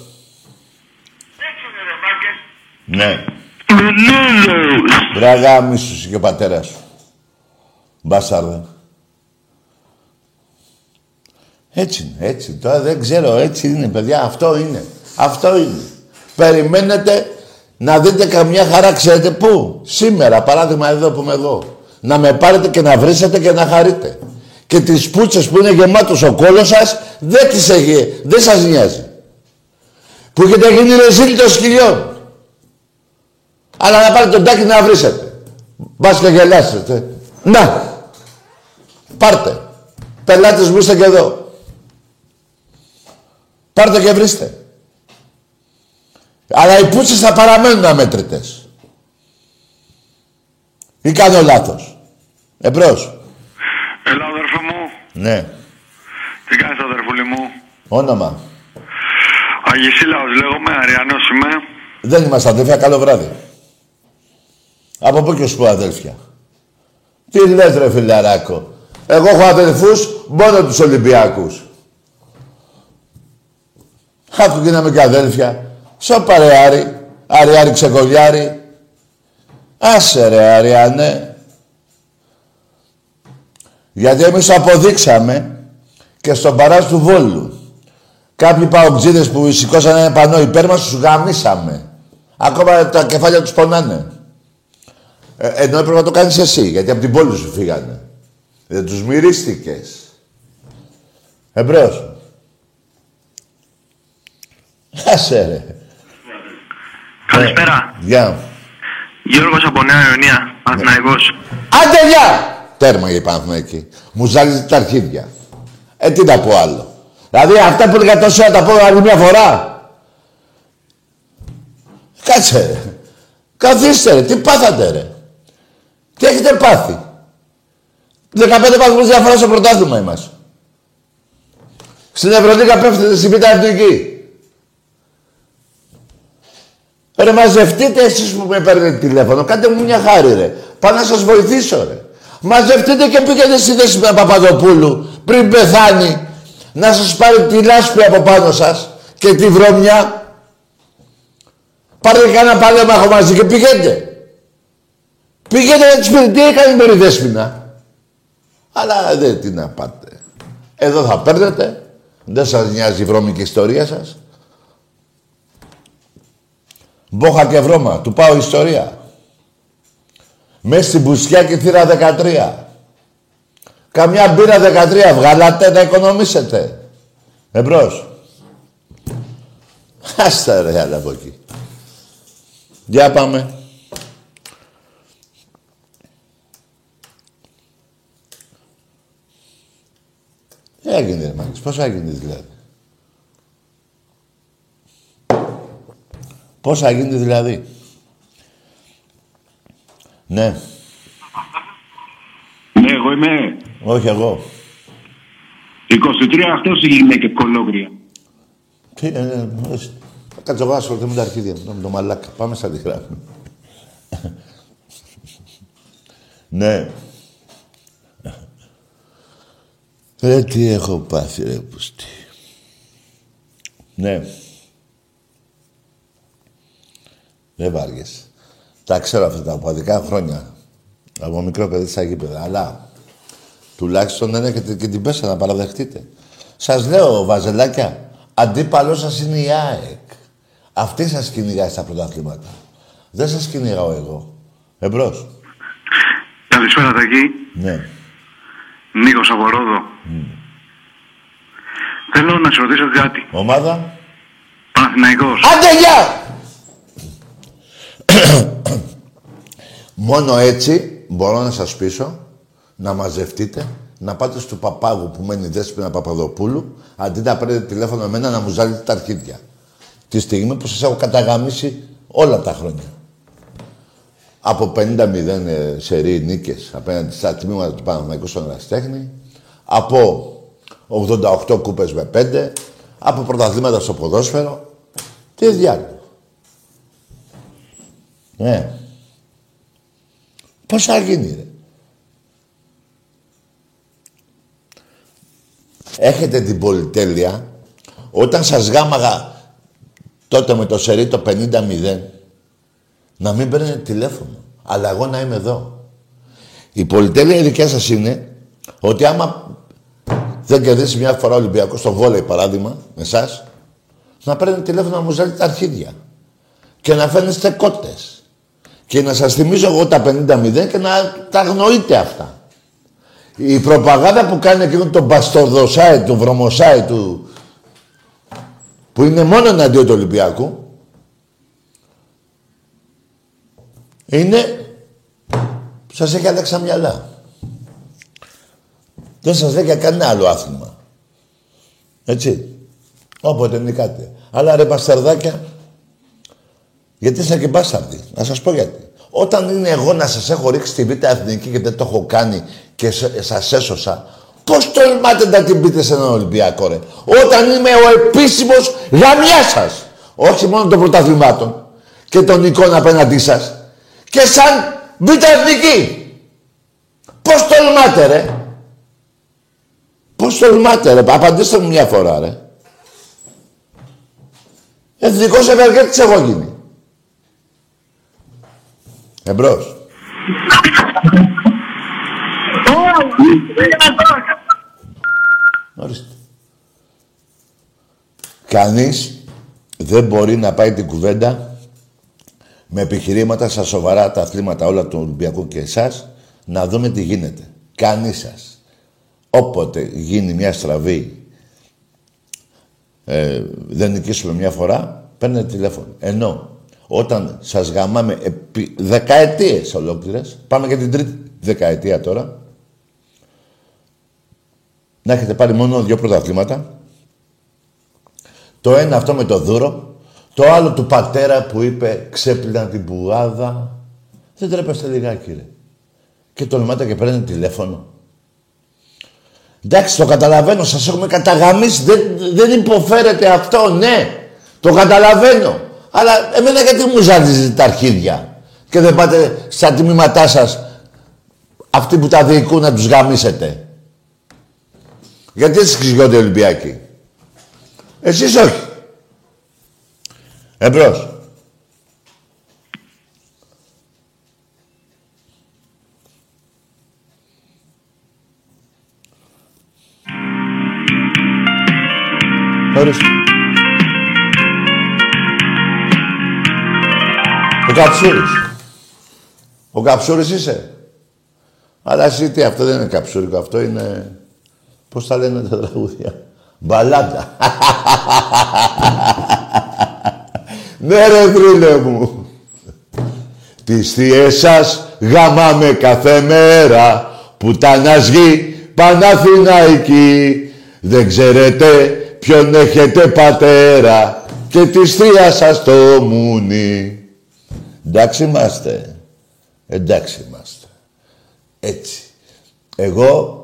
Ναι. Βράγα μίσους και ο πατέρας σου. Μπάσαρδα. Έτσι είναι, έτσι. Τώρα δεν ξέρω, έτσι είναι παιδιά. Αυτό είναι. Αυτό είναι. Περιμένετε να δείτε καμιά χαρά. Ξέρετε πού. Σήμερα, παράδειγμα εδώ που είμαι εγώ. Να με πάρετε και να βρίσετε και να χαρείτε. Και τις πούτσες που είναι γεμάτος ο κόλος σας, δεν τις έχει, δεν σας νοιάζει. Που έχετε γίνει ρεζίλι των σκυλιών. Αλλά να πάρετε τον Τάκη να βρίσετε. Μπας και γελάσετε. Να! Πάρτε. Πελάτες μου είστε και εδώ. Πάρτε και βρίστε. Αλλά οι πούτσες θα παραμένουν αμέτρητες. Ή κάνω λάθος. Εμπρός. Έλα αδερφέ μου. Ναι. Τι κάνεις αδερφούλη μου? Όνομα. Αγισίλαος λέγομαι, Αριανός είμαι. Δεν είμαστε αδερφιά, καλό βράδυ. Από πού και σου πω αδέλφια. Τι λες ρε φιλαράκο. Εγώ έχω αδελφούς μόνο τους Ολυμπιακούς. Άκου γίναμε και αδέλφια. Σοπαρε Άρη. Άρη Άρη ξεκολλιάρη. Άσε ρε Άριανε. Γιατί εμείς αποδείξαμε και στον παράζ του Βόλου. Κάποιοι παοξίδες που σηκώσανε ένα πανό υπέρ μας τους γαμίσαμε. Ακόμα τα κεφάλια τους πονάνε. Ε, ενώ έπρεπε να το κάνεις εσύ, γιατί από την πόλη σου φύγανε. Δεν τους μυρίστηκες. Εμπρός. Άσε ρε. Καλησπέρα. Γεια. Γιώργος από Νέα Ιωνία, Παναθηναϊκός. Άντε γεια! Τέρμα για η Παναθηναϊκή. Μου ζάλιζε τα αρχίδια. Ε, τι να πω άλλο. Δηλαδή αυτά που έλεγα τόσο να τα πω άλλη μια φορά. Κάτσε ρε. Καθίστε ρε, τι πάθατε ρε. Τι έχετε πάθει. δεκαπέντε βαθμούς διαφορά στο πρωτάθλημα είμαστε. Στην Ευρωλίγα πέφτετε στην Β' Εθνική. Ρε μαζευτείτε εσείς που με παίρνετε τηλέφωνο. Κάντε μου μια χάρη ρε. Πάω να σας βοηθήσω ρε. Μαζευτείτε και πήγαινε στη θέση με Παπαδοπούλου πριν πεθάνει να σας πάρει τη λάσπη από πάνω σας και τη βρώμια. Πάρε κανένα παλέμαχο μαζί και πηγαίνετε. Πηγαίνετε να τους πείτε τι έκανε με Ριδέσποινα. Αλλά δεν τι να πάτε. Εδώ θα παίρνετε. Δεν σας νοιάζει η βρώμικη ιστορία σας. Μπόχα και βρώμα. Του πάω ιστορία. Μες στην Μπουσιά και θύρα δεκατρία. Καμιά μπύρα δεκατρία βγάλατε να οικονομήσετε. Εμπρός. Άστα ρε άλλα από εκεί. Για πάμε. Τι έγινε ρε Μάκης, πώς έγινε δηλαδή. Πώς έγινε δηλαδή. Ναι. Ναι, εγώ είμαι. Όχι, εγώ. είκοσι τρία αυτός η γυναίκα κολόγρια. Τι, ε, ε, όχι. Κάτσε εγώ ασχολείται με τα αρχίδια μου, με το μαλάκα. Πάμε σαν τη γράφουμε. Ναι. Ρε, τι έχω πάθει, ρε, πουστή. Ναι. Δεν βάριεσαι. Τα ξέρω αυτά τα οπαδικά χρόνια. Από μικρό παιδί στα γήπεδα. Αλλά τουλάχιστον δεν έχετε και την πέσα να παραδεχτείτε. Σας λέω, βαζελάκια, αντίπαλό σας είναι η ΑΕΚ. Αυτή σας κυνηγάει στα πρωταθλήματα. Δεν σας κυνηγάω εγώ. Εμπρός. Καλησπέρα, Τακή. Ναι. Νίκος από Ρόδο. Mm. Θέλω να σε ρωτήσω κάτι. Ομάδα. Παναθηναϊκός. Άντε, γεια! Μόνο έτσι μπορώ να σας πείσω να μαζευτείτε, να πάτε στο παπάγου που μένει Δέσποινα Παπαδοπούλου, αντί να παίρνετε τηλέφωνο εμένα να μου ζάλετε τα αρχίδια. Τη στιγμή που σας έχω καταγαμίσει όλα τα χρόνια. Από πενήντα μηδέν σερί νίκες απέναντι στα τμήματα του Παναθηναϊκού στον Ερασιτέχνη, από ογδόντα οκτώ κούπες με πέντε, από πρωταθλήματα στο ποδόσφαιρο. Τι διάλογο. Ναι. Πώς θα γίνει, ρε. Έχετε την πολυτέλεια, όταν σας γάμαγα τότε με το σερί το πενήντα μηδέν, να μην παίρνετε τηλέφωνο. Αλλά εγώ να είμαι εδώ. Η πολυτέλεια η δικιά σας είναι ότι άμα δεν κερδίσει μια φορά ο Ολυμπιακός, στο βόλεϊ παράδειγμα, με εσάς, να παίρνετε τηλέφωνο να μου ζάλετε τα αρχίδια. Και να φαίνεστε κότες. Και να σας θυμίζω εγώ τα πενήντα μηδέν και να τα αγνοείτε αυτά. Η προπαγάνδα που κάνει εκείνο το μπαστοδοσάι του, βρωμοσάι του, που είναι μόνο εναντίον του Ολυμπιακού, είναι που σας έχει αλλάξει τα μυαλά. Δεν σας λέει για κανένα άλλο άθλημα. Έτσι. Όποτε νικάτε. Αλλά ρε μπασταρδάκια, γιατί είστε και μπάσταρδοι. Να σας πω γιατί. Όταν είναι εγώ να σας έχω ρίξει τη Β' Εθνική και δεν το έχω κάνει και σας έσωσα, πώς τολμάτε να την πείτε σε έναν Ολυμπιακό, ρε. Όταν είμαι ο επίσημος γαμιάς σας. Όχι μόνο των πρωταθλημάτων και των εικόνων απέναντί σας. Και σαν Β' Εθνική. Πώς τολμάτε, ρε. Πώς τολμάτε, ρε. Απαντήστε μου μια φορά, ρε. Εθνικός ευεργέτης εγώ γίνει. Εμπρός. Ορίστε. Κανείς δεν μπορεί να πάει την κουβέντα με επιχειρήματα στα σοβαρά τα αθλήματα όλα του Ολυμπιακού και εσάς να δούμε τι γίνεται. Κανείς σας. Όποτε γίνει μια στραβή ε, δεν νικήσουμε μια φορά, παίρνετε τηλέφωνο. Ενώ όταν σας γαμάμε επί δεκαετίες ολόκληρες, πάμε για την τρίτη δεκαετία τώρα, να έχετε πάρει μόνο δύο πρωταθλήματα. Το ένα αυτό με το δούρο, το άλλο του πατέρα που είπε ξέπλυνα την πουγάδα. Δεν τρέπεστε λιγάκι, ρε. Και τολμάτε και παίρνετε τηλέφωνο. Εντάξει, το καταλαβαίνω, σας έχουμε καταγαμίσει, δεν, δεν υποφέρετε αυτό, ναι. Το καταλαβαίνω. Αλλά εμένα γιατί μου ζαλίζετε τα αρχίδια και δεν πάτε στα τμήματά σας αυτοί που τα διοικούν να τους γαμίσετε. Γιατί εσείς ξυγιώνται οι Ολυμπιακοί. Εσείς όχι. Εμπρός. Ορίστε. Ο Καψούρης. Ο Καψούρης είσαι. Αλλά εσύ τι, αυτό δεν είναι καψούρικο, αυτό είναι... Πώς τα λένε τα τραγούδια. Μπαλάντα. Ναι ρε γρίλε μου. Τις θείες σας γαμάμε κάθε μέρα που τα ναζγεί Παναθηναϊκή. Δεν ξέρετε ποιον έχετε πατέρα και της θείας σας το μουνί. Εντάξει είμαστε. Εντάξει είμαστε. Έτσι. Εγώ...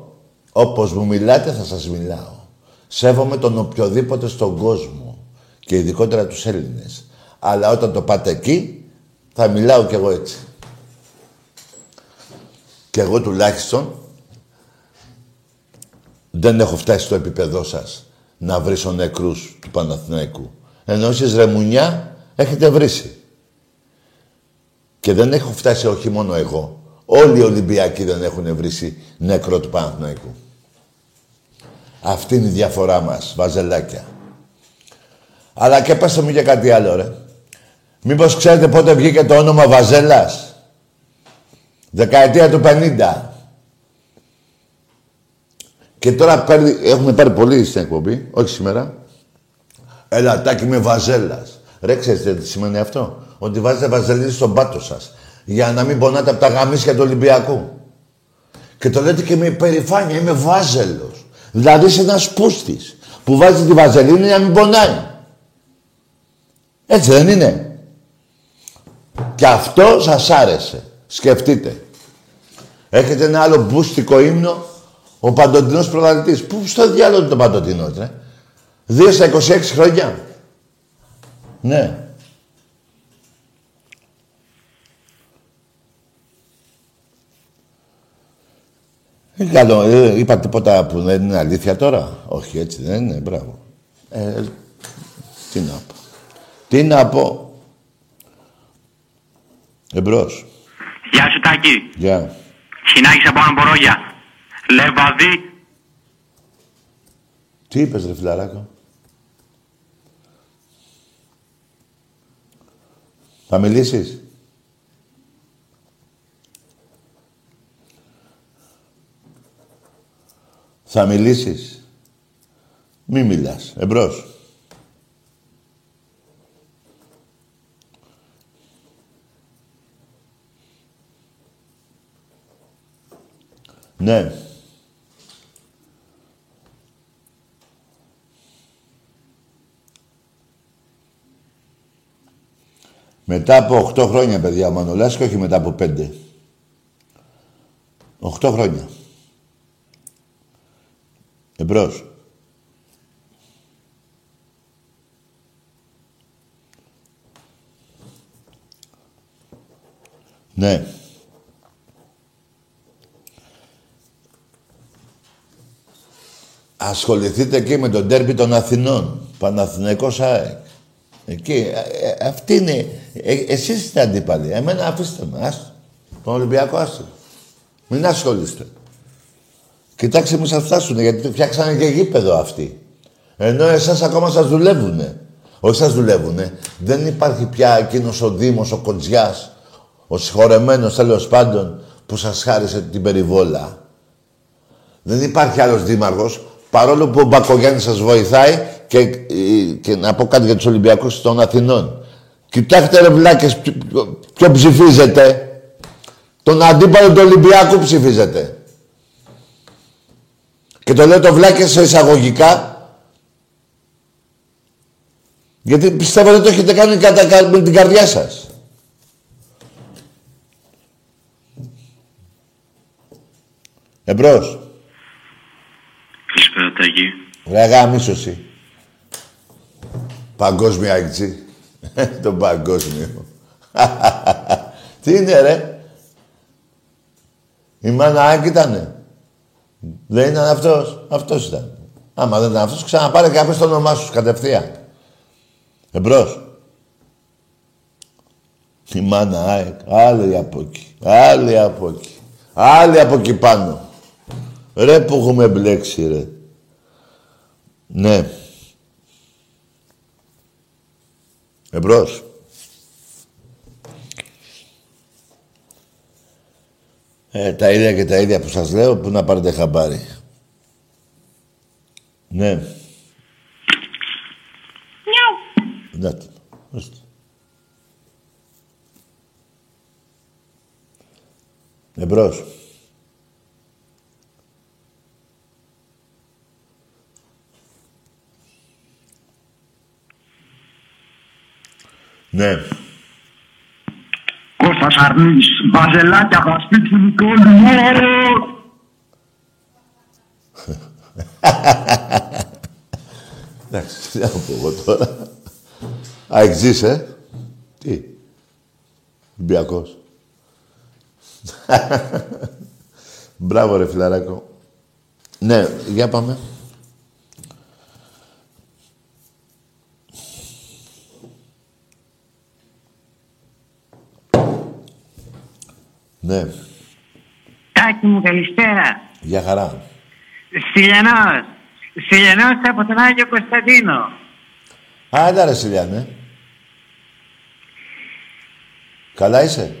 Όπως μου μιλάτε θα σας μιλάω. Σέβομαι τον οποιοδήποτε στον κόσμο και ειδικότερα τους Έλληνες. Αλλά όταν το πάτε εκεί θα μιλάω κι εγώ έτσι. Και εγώ τουλάχιστον δεν έχω φτάσει στο επίπεδό σας να βρίσω νεκρούς του Παναθηναϊκού. Ενώ εσείς ρε μουνιά έχετε βρίσει. Και δεν έχω φτάσει όχι μόνο εγώ. Όλοι οι Ολυμπιακοί δεν έχουν βρίσει νεκρό του Παναθηναϊκού. Αυτή είναι η διαφορά μας, βαζελάκια. Αλλά και πέστε μου για κάτι άλλο, ρε. Μήπως ξέρετε πότε βγήκε το όνομα Βαζέλας. Δεκαετία του πενήντα. Και τώρα παίρνει, έχουμε πάρει πολύ στην εκπομπή, όχι σήμερα. Ελατάκι με Βαζέλας. Ρε, ξέρετε τι σημαίνει αυτό. Ότι βάζετε βαζελίδι στον πάτο σας. Για να μην πονάτε από τα γαμίσια του Ολυμπιακού. Και το λέτε και με περηφάνεια, είμαι Βάζελος. Δηλαδή είσαι ένας πούστης που βάζει τη βαζελίνη να μην πονάει. Έτσι δεν είναι. Και αυτό σας άρεσε. Σκεφτείτε. Έχετε ένα άλλο μπούστικο ύμνο, ο Παντοτινός προγραμματής. Πού στο διάλογο είναι το Παντοτινός, ρε. Δύο στα είκοσι έξι χρόνια. Ναι. Καλό, είπα τίποτα που δεν είναι αλήθεια τώρα. Όχι, έτσι δεν είναι, μπράβο. Ε, τι να πω. Τι να πω. Εμπρός. Γεια σου Τάκη. Γεια. Χινάκης από Αναπορόγια. Λεβαδί. Τι είπες ρε φιλαράκο. Θα μιλήσεις. Θα μιλήσεις. Μη μιλάς. Εμπρός. Ναι. Μετά από οκτώ χρόνια, παιδιά, ο Μανολάς και όχι μετά από πέντε. οκτώ χρόνια. Εμπρός. Ναι. Ασχοληθείτε και με τον ντέρμπι των Αθηνών. Παναθηναϊκός ΑΕΚ. Εκεί. Α, α, αυτή είναι. Ε, εσείς είστε αντίπαλοι. Εμένα αφήστε με. Άστο. Τον Ολυμπιακό άστο. Μην ασχολείστε. Κοιτάξτε μη σας φτάσουνε, γιατί φτιάξανε και γήπεδο αυτοί. Ενώ εσάς ακόμα σας δουλεύουνε. Όχι σας δουλεύουνε. Δεν υπάρχει πια εκείνος ο Δήμος, ο Κοντζιάς, ο συγχωρεμένος τέλος πάντων, που σας χάρισε την περιβόλα. Δεν υπάρχει άλλος δήμαρχος, παρόλο που ο Μπακογιάννης σας βοηθάει και, και να πω κάτι για τους Ολυμπιακούς των Αθηνών. Κοιτάξτε ρε βλάκες, ποιο ψηφίζετε. Τον αντίπαλο του Ολυμπιακού ψηφίζετε. Και το λέω το βλάκες σε εισαγωγικά, γιατί πιστεύω ότι το έχετε κάνει κατα... με την καρδιά σας. Εμπρός. Καλησπέρα Τάκη. Ρε γαμίσωση. Παγκόσμια έτσι. Το παγκόσμιο. Τι είναι ρε. Η μάνα Άκη ήτανε. Δεν ήταν αυτός. Αυτός ήταν. Άμα δεν ήταν αυτός, ξαναπάρε κάποιος το όνομά σου κατευθείαν. Εμπρός. Η μάνα Άκη. Άλλη από εκεί. Άλλη από εκεί. Άλλη από εκεί πάνω. Ρε που έχουμε μπλέξει, ρε. Ναι. Εμπρός. Ε, τα ίδια και τα ίδια που σας λέω, που να πάρετε χαμπάρι. Ναι. Μιαου. Να το. Εμπρός. Ναι. Κώστας Αρνής, βαζελάκια από σπίτι μου κόλλου. Εντάξει, τι να πω εγώ τώρα. Αεξής, ε. Τι. Ολυμπιακός. Μπράβο ρε φιλαράκο. Ναι, για πάμε. Ναι. Τάκη μου, καλησπέρα. Γεια χαρά. Στυλιανός. Στυλιανός από τον Άγιο Κωνσταντίνο. Άντα ρε Στυλιανέ. Καλά είσαι.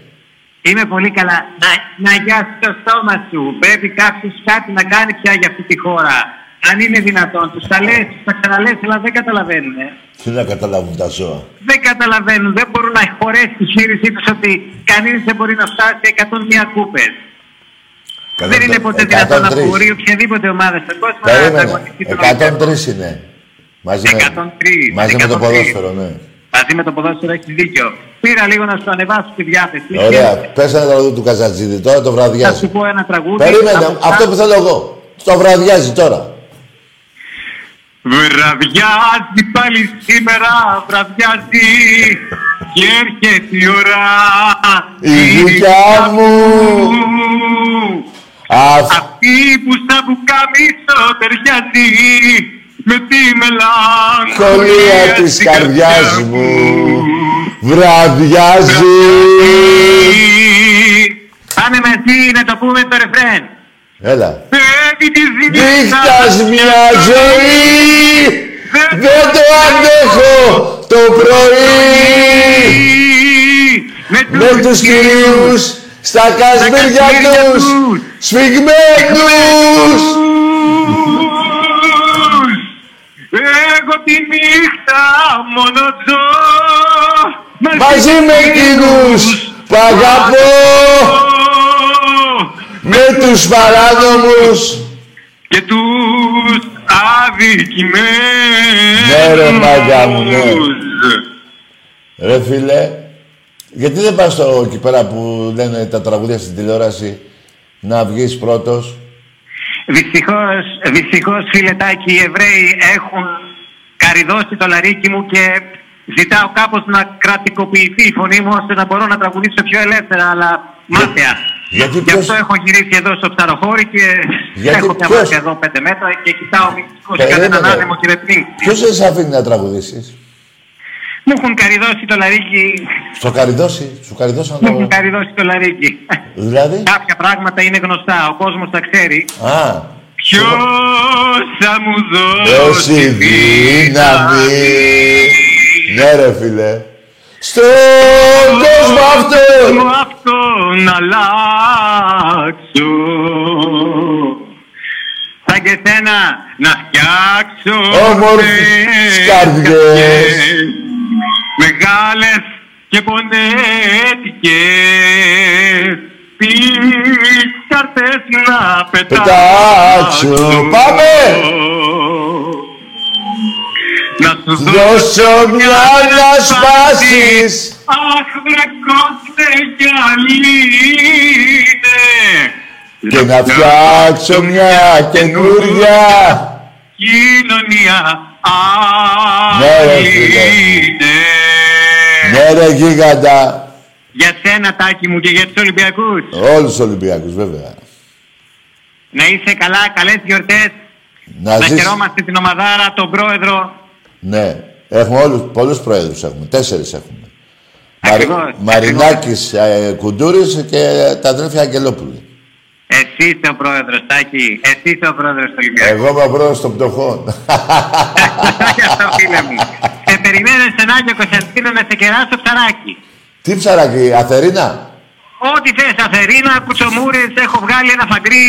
Είμαι πολύ καλά. Να, να γιάσει το στόμα σου. Πρέπει κάποιος κάτι να κάνει πια για αυτή τη χώρα. Αν είναι δυνατόν. Τους τα λες, τους τα ξαναλές, αλλά δεν καταλαβαίνουν. Ε. Τι να καταλάβουν τα ζώα. Δεν καταλαβαίνουν. Δεν μπορούν να χωρέσει τη χείρισή τους ότι κανείς δεν μπορεί να φτάσει εκατόν μία κούπες. εκατό... Δεν είναι ποτέ εκατόν τρία δυνατόν να μπορεί οποιαδήποτε ομάδα στον κόσμο να ανταγωνιστεί τον εκατόν τρία είναι. Μαζί με, μαζί εκατόν τρία με το ποδόσφαιρο, ναι. Μαζί με το ποδόσφαιρο έχεις δίκιο. Πήρα λίγο να σου ανεβάσω τη διάθεση. Ωραία. Πες ένα τραγούδι του Καζατζίδη, τώρα το βραδιάζει. Θα σου πω ένα τραγούδι. Περίμενε, θα... αυτό που θέλω εγώ. Το βραδιάζει τώρα. Βραδιάζει πάλι σήμερα, βραδιάζει και έρχεται η ώρα η δικιά μου. Αυτή που στα πουκάμισο ταιριάζει με τη μελαγχολία της καρδιάς μου. Βραδιάζει. Πάμε μαζί να το πούμε το ρεφρέν. Έλα. Δίχτας μια ζωή, δεν το αντέχω το πρωί. Με τους κυρίους στα κασμίρια τους σφιγμένους. Εγώ τη νύχτα μόνο ζω μαζί με εκείνους που αγαπώ. Με τους παράδομους και τους αδικημένους. Ναι, ρε, ρε φίλε, γιατί δεν πας στο εκεί πέρα που λένε τα τραγούδια στην τηλεόραση να βγεις πρώτος. Δυστυχώς, δυστυχώς φίλε Τάκη, οι Εβραίοι έχουν καρυδώσει το λαρίκι μου και ζητάω κάπως να κρατικοποιηθεί η φωνή μου ώστε να μπορώ να τραγουδήσω πιο ελεύθερα, αλλά μάταια. Γιατί γι' αυτό ποιος... έχω γυρίσει εδώ στο ψαροχώρι και γιατί έχω μια ποιος... μάτια εδώ πέντε μέτρα και κοιτάω μυστικώς κανέναν άδεμο και ρεπλή. Ποιος δεν σε αφήνει να τραγουδήσεις. Μου έχουν καρυδώσει το λαρίκι. Στο καρυδώσει, σου καρυδώσαν το... Μου έχουν καρυδώσει το λαρίκι. Δηλαδή. Κάποια πράγματα είναι γνωστά, ο κόσμος τα ξέρει. Α. Ποιος θα μου δώσει δύναμη. Ναι ρε φίλε. Στον κόσμο αυτό να αλλάξω. Σαν και σένα να φτιάξω όμορφες καρδιές μεγάλες και πονέτικες. Τις καρτές να πετάξω. Πάμε! Να σου δώσω μια να σπάσεις. Αχ βρακώστε γυαλίνε. Και να φτιάξω μια καινούρια κοινωνία. Ναι ρε φίλε. Ναι ρε γίγαντα. Για σένα Τάκη μου και για τους Ολυμπιακούς. Όλους τους Ολυμπιακούς βέβαια. Να είστε καλά, καλές γιορτές. Να, να χαιρόμαστε την ομαδάρα, τον πρόεδρο. Ναι, έχουμε όλους, πολλούς πρόεδρους έχουμε, τέσσερις έχουμε. Ακριβώς. Μαρι, Μαρινάκης, ε, Κουντούρης και ε, τα αδέλφια Αγγελόπουλο. Εσύ είσαι ο πρόεδρος, Τάκη. Εσύ είσαι ο πρόεδρος του Ολυμπιακού. Εγώ είμαι ο πρόεδρος των πτωχών. Τάκη, αυτό φίλε μου. Σε περιμένω εσένα και ο Κωνσταντίνο να σε κεράσω ψαράκι. Τι ψαράκι, αθερίνα. Ό,τι θες, αθερίνα, κουτσομούρες, έχω βγάλει ένα φαγκρί.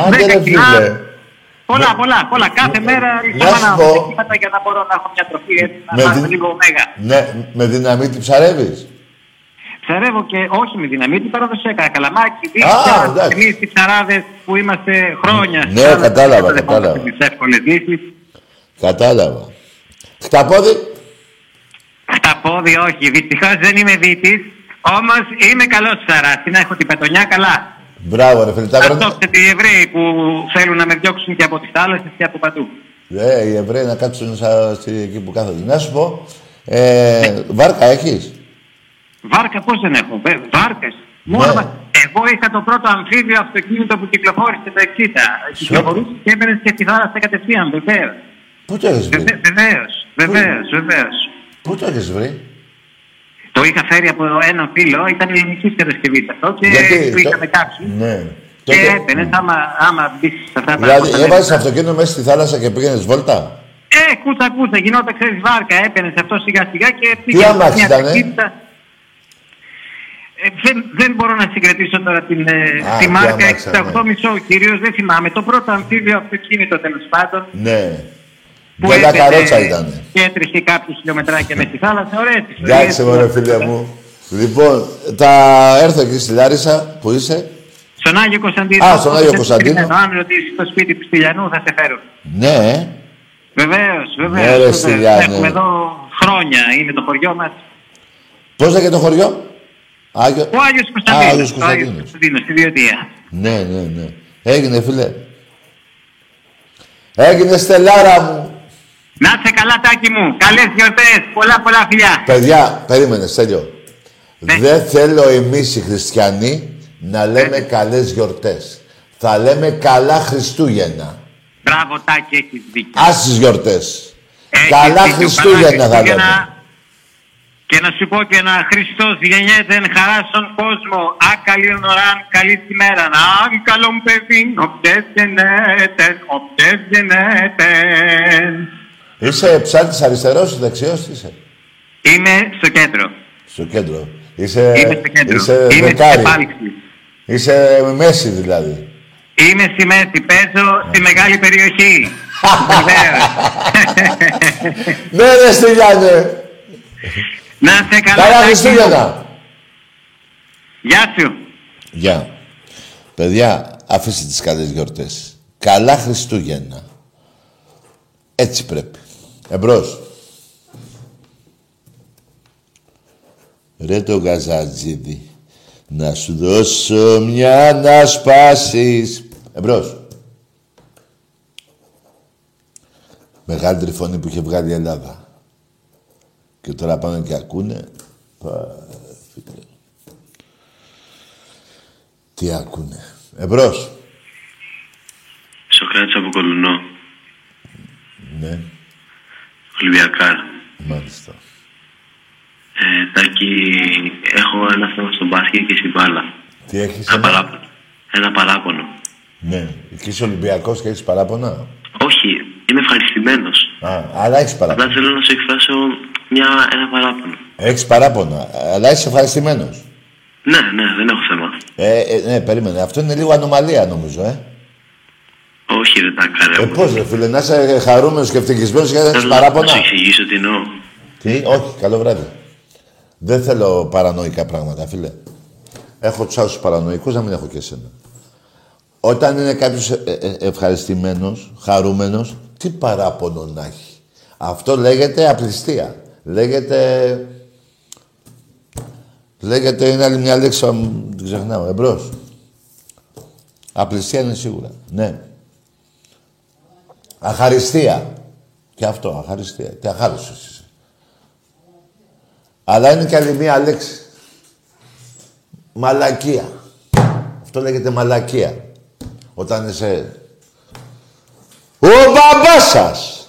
Άντε φίλε. Πολλά, πολλά, πολλά. Κάθε μέρα ρίχνω να βγάλω για να μπορώ να έχω μια τροφή έτσι, να πάρω λίγο ωμέγα. Ναι, με δυναμή τι ψαρεύεις. Ψαρεύω και όχι με δυναμή, την παραδοσιακά. Καλαμάκι, δίχτυα, εμείς οι ψαράδες που είμαστε χρόνια. Ναι, ψαράδες, κατάλαβα, κατάλαβα. Κατάλαβα. Χταπόδι. Χταπόδι, όχι. Δυστυχώς δεν είμαι δίτης, όμως είμαι καλός ψαράς. Να έχω την πετονιά καλά. Μπράβο, ρε φίλε. Αυτόψε οι Εβραίοι που θέλουν να με διώξουν και από τις θάλασσες και από παντού. Ε, οι Εβραίοι να κάτσουν εκεί που κάθονται. Να σου πω, ε, βάρκα έχεις. Βάρκα πώς δεν έχω, βάρκες. Ναι. Μόνο, εγώ είχα το πρώτο αμφίβιο αυτοκίνητο που κυκλοφόρησε το εξήντα. Κυκλοφορούσε και έμπαινε και στη θάλασσα κατευθείαν, βεβαίως. Πού το έχεις βρει. Βεβαίως, βεβαίως, βεβαίως. Πού το έχεις βρει. Το είχα φέρει από έναν φίλο, ήταν ελληνικής κατασκευής αυτό και γιατί, το είχαμε το... κάψει. Ναι. Και τότε... έμπαινε, άμα, άμα μπεις στα θάλασσα. Δηλαδή έβαζες αυτοκίνητο μέσα στη θάλασσα και πήγαινες βόλτα. Ε, κούτσα κούτσα, γινόταν ξέρεις βάρκα, έμπαινε αυτό σιγά σιγά και πήγαινε μια τεχνίτητα. Ε, δεν, δεν μπορώ να συγκρατήσω τώρα την, α, τη μάρκα εξήντα οκτώ κόμμα πέντε, ναι. Κυρίως δεν θυμάμαι. Το πρώτο αμφίβιο αυτοκίνητο τέλος πάντων. Ναι. Που έπαιζε καρότσα ήταν. Και έτρεχε κάποια χιλιομετράκια με στη θάλασσα. Ωραία, έτσι. Εντάξει, μωρέ φίλε μου. Λοιπόν, τα έρθω εκεί στη Λάρισα που είσαι. Στον Άγιο Κωνσταντίνο. Α, στον Άγιο Κωνσταντίνο. Αν ρωτήσεις στο σπίτι του Στυλιανού θα σε φέρουν. Ναι. Βεβαίως, βεβαίως. Έχουμε εδώ χρόνια. Είναι το χωριό μας. Πώς λέγεται το χωριό. Άγιο... Ο Άγιος Κωνσταντίνος, ο Άγιος Κωνσταντίνος, στη Διωτία. Ναι, ναι, ναι. Έγινε, φίλε. Έγινε, στελάρα μου. Να είσαι καλά, Τάκη μου. Καλές γιορτές. Πολλά, πολλά φιλιά. Παιδιά, περίμενε, Στέλιο. Ναι. Δεν θέλω εμείς οι χριστιανοί να λέμε ναι. Καλές γιορτές. Θα λέμε καλά Χριστούγεννα. Μπράβο, Τάκη, έχεις δίκιο. Ας τις γιορτές. Έχεις καλά δίκιο, Χριστούγεννα θα λέμε. Και να σου πω και ένα Χριστός γεννιέται εν χαρά στον κόσμο. Α, καλή οράν, καλή τη μέρα. Να, καλόν παιδί, όποιες γεννέτες, όποιες γεννέτες. Είσαι ψάρτης αριστερός ή δεξιός, τι είσαι. Είμαι στο κέντρο. Στο κέντρο. Είσαι, είμαι στο κέντρο. Είσαι είμαι δεκάρι. Είσαι μέση δηλαδή. Είμαι στη μέση, παίζω yeah. στη μεγάλη περιοχή. Ναι, ρε Στυλιάνε. Να είστε καλά. Καλά Χριστούγεννα. Γεια σου. Γεια. Παιδιά, αφήστε τις καλές γιορτές. Καλά Χριστούγεννα. Έτσι πρέπει. Εμπρός. Ρε το γαζατζίδι. Να σου δώσω μια να σπάσεις. Εμπρός. Μεγαλύτερη φωνή που είχε βγάλει η Ελλάδα. Και τώρα πάνε και ακούνε. Τι ακούνε. Εμπρός. Σοκράτης από Κολουνό. Ναι. Ολυμπιακά. Μάλιστα. Ε, Τάκη, έχω ένα θέμα στο μπάσκετ και στην μπάλα. Τι έχεις. Ένα παράπονο. Ένα παράπονο. Ναι. Και είσαι Ολυμπιακός και έχεις παράπονα. Όχι. Είμαι ευχαριστημένος. Α, αλλά έχεις παράπονα. Αλλά θέλω να σου εκφράσω... Μια, ένα παράπονο. Έχεις παράπονα, αλλά είσαι ευχαριστημένος. Ναι, ναι, δεν έχω θέμα. Ε, ε, ναι, περίμενε. Αυτό είναι λίγο ανομαλία νομίζω, ε. Όχι, δεν τα κάνω. Ε, πώς ρε φίλε, να είσαι χαρούμενος και ευτυχισμένος και να έχεις παράπονα. Να σου εξηγήσω τι εννοώ. Τι, όχι, καλό βράδυ. Δεν θέλω παρανοϊκά πράγματα, φίλε. Έχω τους άλλους παρανοϊκούς, να μην έχω και εσένα. Όταν είναι κάποιος ε, ε, ευχαριστημένος, χαρούμενος, τι παράπονο να έχει. Αυτό λέγεται απληστία. Λέγεται... Λέγεται... Είναι άλλη μια λέξη, δεν ξεχνάω. Εμπρός. Απληστία είναι σίγουρα. Ναι. Αχαριστία. Και αυτό, αχαριστία. Τι αχάριστος είσαι. Αλλά είναι και άλλη μια λέξη. Μαλακία. Αυτό λέγεται μαλακία. Όταν είσαι ο μπαμπάς σας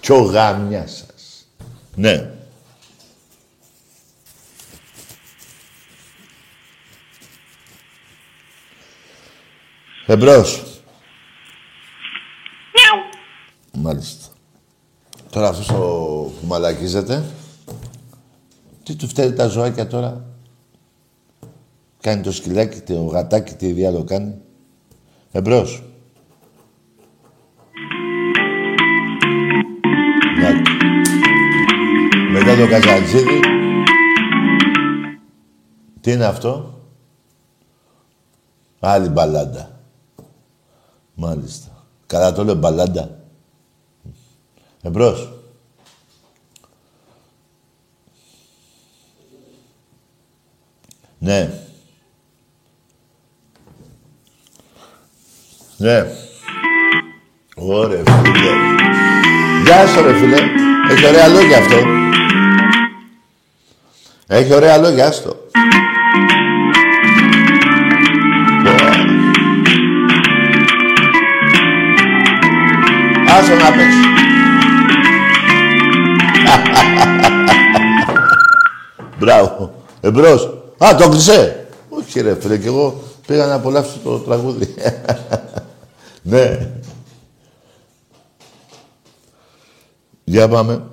και ο γάμιας σας. Ναι. Εμπρός. Μιαου. Μάλιστα. Τώρα αυτός ο... που μαλακίζεται, τι του φταίει τα ζωάκια τώρα. Κάνει το σκυλάκι, το γατάκι, τι διάλογο κάνει. Εμπρός. Να. Μετά το Καζαντζίδι. Τι είναι αυτό. Άλλη μπαλάντα. Μάλιστα. Καλά το λέω μπαλάντα. Εμπρός. Ναι. Ναι. Ωρε φίλε. Γεια σου ρε φίλε. Έχει ωραία λόγια αυτό. Έχει ωραία λόγια αυτό. Άσε να παίξω. Μπράβο. Εμπρός. Α, το κλεισέ. Όχι ρε φίλε, κι εγώ πήγα να απολαύσω το τραγούδι. Ναι. Για πάμε.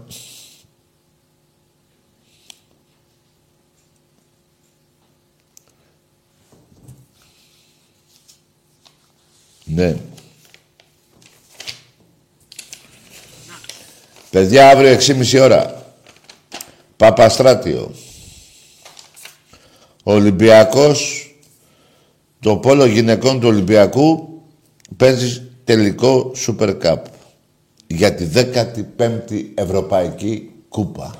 Ναι. Παιδιά, αύριο έξι και μισή ώρα. Παπαστράτειο. Ολυμπιακός. Το πόλο γυναικών του Ολυμπιακού παίζει τελικό Super Cup για τη δέκατη πέμπτη Ευρωπαϊκή Κούπα.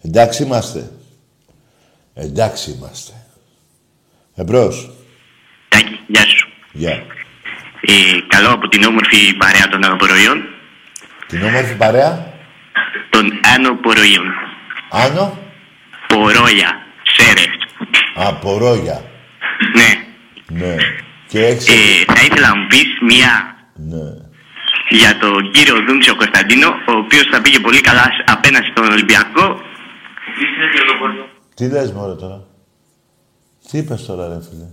Εντάξει είμαστε. Εντάξει είμαστε. Εμπρός. Τάκη, γεια σου. Γεια. Yeah. Ε, καλό από την όμορφη παρέα των Ανοποροϊών. Την όμορφη παρέα. Των Ανοποροϊών. Άνω. Πορόγια. Σέρε. Α, Πορόγια. Ναι. Ναι. Και έξι... ε, θα ήθελα να μου πεις μία ναι. για τον κύριο Δούμτσιο Κωνσταντίνο, ο οποίος θα πήγε πολύ καλά απέναντι στον Ολυμπιακό. Τι λες μωρέ τώρα. Τι είπες τώρα ρε φίλε.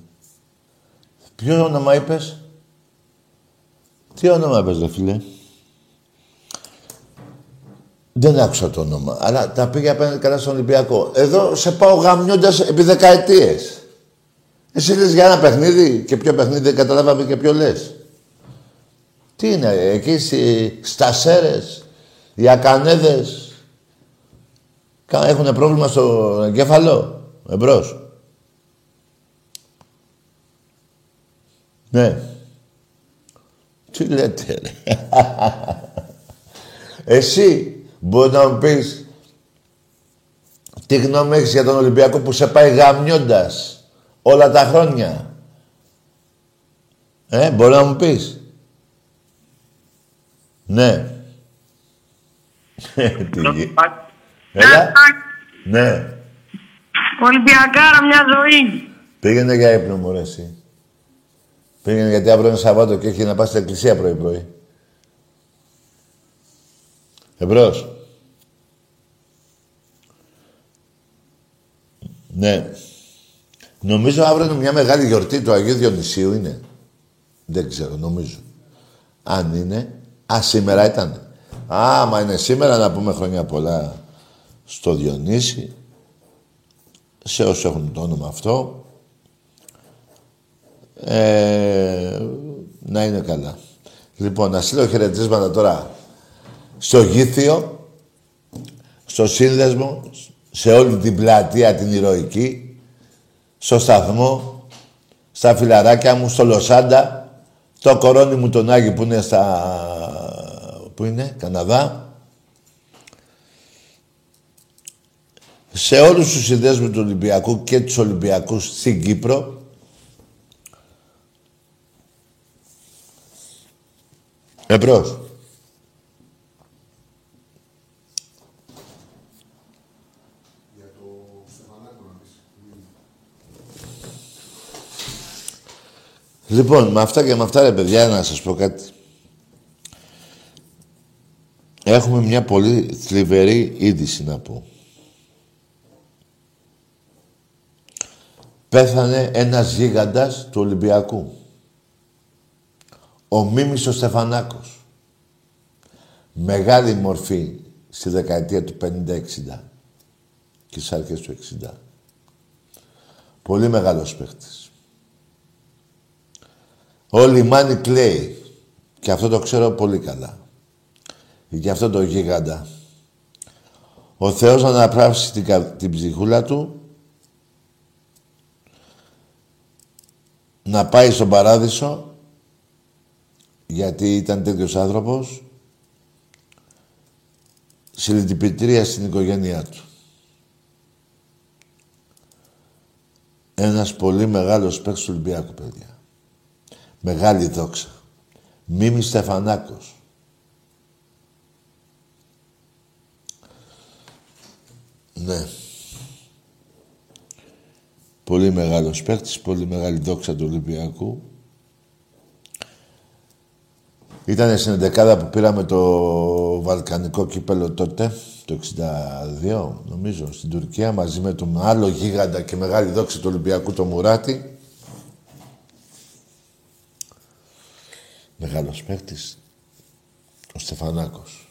Ποιο όνομα είπες. Τι όνομα είπες ρε φίλε. Δεν άκουσα το όνομα. Αλλά τα πήγε απέναντι καλά στον Ολυμπιακό. Εδώ σε πάω γαμιώντας επί δεκαετίες. Εσύ λες για ένα παιχνίδι και ποιο παιχνίδι δεν καταλάβαμε και ποιο λες. Τι είναι εκεί στα Σέρες, οι Ακανέδες, έχουνε πρόβλημα στο εγκέφαλο, εμπρός. Ναι. Τι λέτε ρε. Εσύ μπορεί να μου πεις τι γνώμη έχεις για τον Ολυμπιακό που σε πάει γαμιώντας. Όλα τα χρόνια. Ε, μπορεί να μου πεις. Ναι. Έλα. Ναι. Ολυμπιακάρα μια ζωή. Πήγαινε για ύπνο μου, ρε, εσύ. Πήγαινε γιατί αύριο είναι Σαββάτο και έχει να πας στην εκκλησία πρωί-πρωί. Εμπρός. Ναι. Νομίζω αύριο είναι μια μεγάλη γιορτή του Αγίου Διονυσίου είναι. Δεν ξέρω, νομίζω. Αν είναι. Α, σήμερα ήταν. Α, μα είναι σήμερα να πούμε χρόνια πολλά στο Διονύση. Σε όσοι έχουν το όνομα αυτό. Ε, να είναι καλά. Λοιπόν, να στείλω χαιρετίσματα τώρα στο Γήθιο, στο Σύνδεσμο, σε όλη την πλατεία την ηρωική. Στο σταθμό, στα φιλαράκια μου, στο Λοσάντα, το κορώνι μου τον Άγιο που είναι στα... που είναι, Καναδά. Σε όλους τους συνδέσμους του Ολυμπιακού και τους Ολυμπιακούς στην Κύπρο. Εμπρός. Λοιπόν, με αυτά και με αυτά, ρε παιδιά, να σας πω κάτι. Έχουμε μια πολύ θλιβερή είδηση να πω. Πέθανε ένας γίγαντας του Ολυμπιακού. Ο Μίμης ο Στεφανάκος. Μεγάλη μορφή στη δεκαετία του πενήντα εξήντα και στις αρχές του εξήντα. Πολύ μεγάλος παίχτης. Ο Λιμάνι κλαίει. Και αυτό το ξέρω πολύ καλά. Γι' αυτό το γίγαντα. Ο Θεός να αναπράψει την, κα... την ψυχούλα του, να πάει στον Παράδεισο, γιατί ήταν τέτοιος άνθρωπος. Συλληπιτήρια στην οικογένειά του. Ένας πολύ μεγάλος παίκτης του Ολυμπιακού, παιδιά. Μεγάλη δόξα. Μίμης Στεφανάκος. Ναι. Πολύ μεγάλος παίκτης, πολύ μεγάλη δόξα του Ολυμπιακού. Ήτανε στην εντεκάδα που πήραμε το βαλκανικό κύπελλο τότε, το εξήντα δύο νομίζω, στην Τουρκία, μαζί με τον άλλο γίγαντα και μεγάλη δόξα του Ολυμπιακού, το Μουράτη. Μεγάλος παίκτης, ο Στεφανάκος.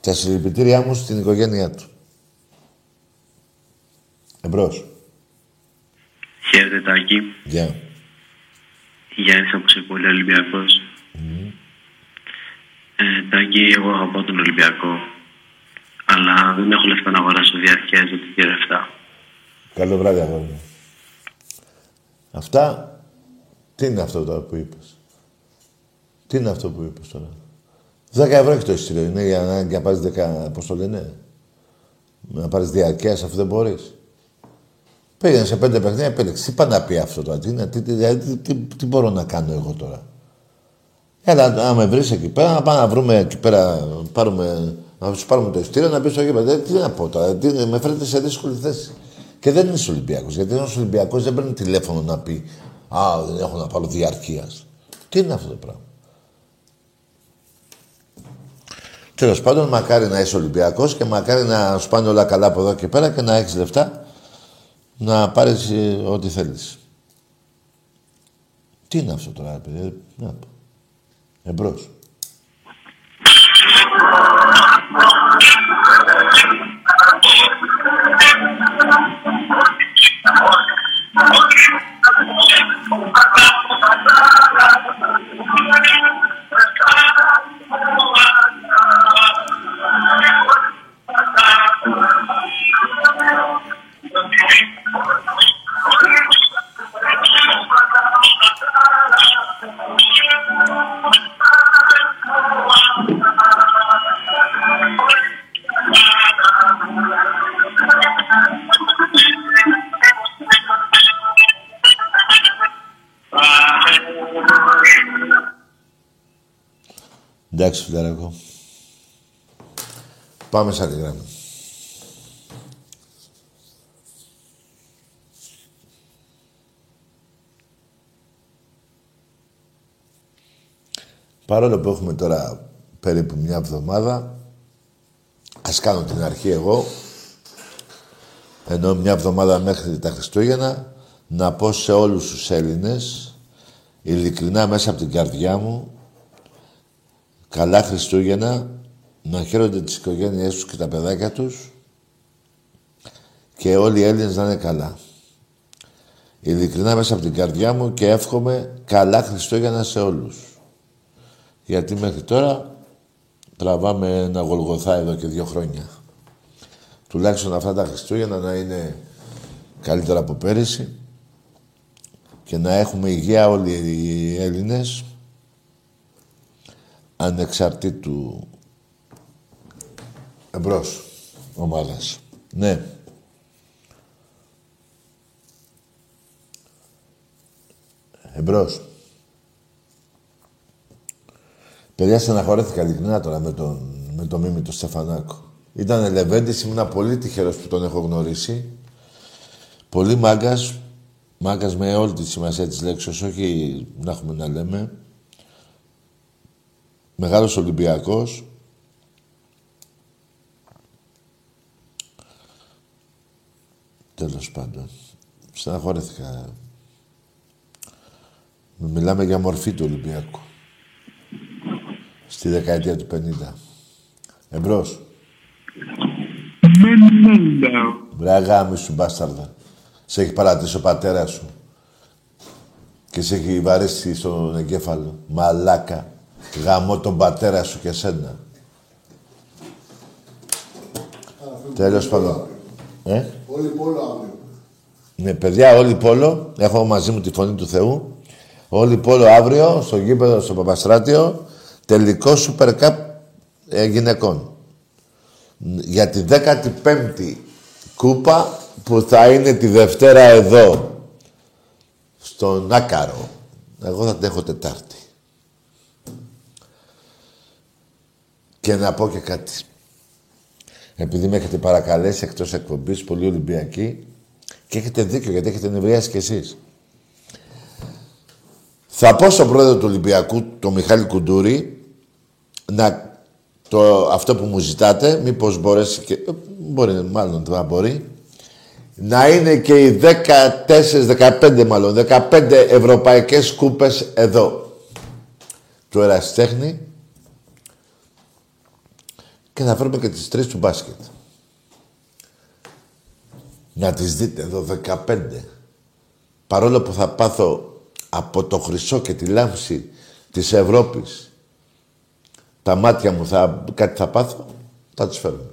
Τα συλληπιτήριά μου στην οικογένειά του. Εμπρός. Χαίρετε, Τάκη. Γεια. Yeah. Γιάννης από Ξεπούλια, Ολυμπιακός. Mm. Ε, Τάκη, εγώ αγαπώ τον Ολυμπιακό. Αλλά δεν έχω λεφτά να αγοράσω διαρκές, δεν την πήρα αυτά. Καλό βράδυ, αγόρι μου. Αυτά... Τι είναι αυτό τώρα που είπες. Τι είναι αυτό που είπες τώρα. δέκα ευρώ έχει το εισιτήριο, είναι για να, για να πάρεις δέκα... Πώς το λένε. Να πάρεις διαρκές, αφού δεν μπορείς. Πήγαινε σε πέντε παιχνίδια, επέλεξε. Τι πάει να πει αυτό τώρα, τι, τι, τι, τι, τι μπορώ να κάνω εγώ τώρα. Έλα, αν με βρεις εκεί πέρα, να πάμε να βρούμε εκεί πέρα, πάρουμε, να σου πάρουμε το ειστήριο, να μπεις στο γήπεδο. Τι να πω τώρα, τι, με φέρετε σε δύσκολη θέση. Και δεν είναι Ολυμπιακός, γιατί ένας Ολυμπιακός δεν παίρνει τηλέφωνο να πει «Α, δεν έχω να πάρω διαρκείας». Τι είναι αυτό το πράγμα. Τέλος πάντων, μακάρι να είσαι Ολυμπιακός και μακάρι να σου πάνε όλα καλά από εδώ και πέρα και να έχεις λεφτά. Να πάρεις ό,τι θέλεις. Τι είναι αυτό τώρα, παιδιά, να πω. Εμπρός. Εντάξει, φιλαράκο. Πάμε σαν τη γράμμα. Παρόλο που έχουμε τώρα περίπου μια εβδομάδα, ας κάνω την αρχή εγώ, ενώ μια εβδομάδα μέχρι τα Χριστούγεννα, να πω σε όλους τους Έλληνες, ειλικρινά μέσα από την καρδιά μου, καλά Χριστούγεννα, να χαίρονται τις οικογένειές τους και τα παιδάκια τους και όλοι οι Έλληνες να είναι καλά. Ειλικρινά μέσα από την καρδιά μου και εύχομαι καλά Χριστούγεννα σε όλους. Γιατί μέχρι τώρα τραβάμε ένα Γολγοθά εδώ και δύο χρόνια. Τουλάχιστον αυτά τα Χριστούγεννα να είναι καλύτερα από πέρυσι και να έχουμε υγεία όλοι οι Έλληνες ανεξαρτήτου εμπρός ομάδας. Ναι. Εμπρός. Παιδιά, στεναχωρέθηκα ειλικρινά τώρα με τον, με τον Μίμη τον Στεφανάκο. Ήταν ελεβέντης, ήμουν πολύ τυχερός που τον έχω γνωρίσει. Πολύ μάγκας, Μάκας με όλη τη σημασία της λέξης, όχι να έχουμε να λέμε. Μεγάλος Ολυμπιακός. Τέλος πάντων. Στεναχωρέθηκα. Μιλάμε για μορφή του Ολυμπιακού. Στη δεκαετία του πενήντα. Εμπρός. Μπρε αγάμι σου, μπάσταρδα. Σε έχει παρατήσει ο πατέρας σου. Και σε έχει βαρέσει στον εγκέφαλο. Μαλάκα. Γαμώ τον πατέρα σου και σένα. Τέλος πάντων. Ε? Όλοι πόλο αύριο. Ναι, παιδιά, όλοι πόλο. Έχω μαζί μου τη φωνή του Θεού. Όλοι πόλο αύριο, στο γήπεδο, στο Παπαστράτειο. Τελικό Super Cup ε, γυναικών. Για τη δέκατη πέμπτη κούπα που θα είναι τη Δευτέρα εδώ. Στον Άκαρο. Εγώ θα την έχω Τετάρτη. Και να πω και κάτι. Επειδή με έχετε παρακαλέσει εκτός εκπομπής, πολύ Ολυμπιακή, και έχετε δίκιο γιατί έχετε νευριάσει κι εσείς. Θα πω στον πρόεδρο του Ολυμπιακού, τον Μιχάλη Κουντούρη, να το, αυτό που μου ζητάτε, μήπως μπορέσει και... Μπορεί, μάλλον θα μπορεί. Να είναι και οι δεκατέσσερις, δεκαπέντε μάλλον, δεκαπέντε ευρωπαϊκές κούπες εδώ. Του Ερασιτέχνη. Και θα φέρουμε και τις τρεις του μπάσκετ. Να τις δείτε εδώ, δεκαπέντε. Παρόλο που θα πάθω από το χρυσό και τη λάμψη της Ευρώπης, τα μάτια μου θα, κάτι θα πάθω, θα τις φέρουμε.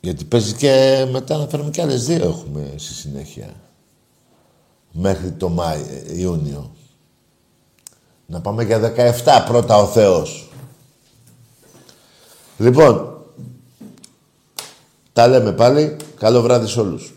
Γιατί παίζει και μετά να φέρουμε και άλλες δύο έχουμε στη συνέχεια. Μέχρι το Μάη, Ιούνιο. Να πάμε για δεκαεφτά πρώτα ο Θεός. Λοιπόν, τα λέμε πάλι. Καλό βράδυ σε όλους.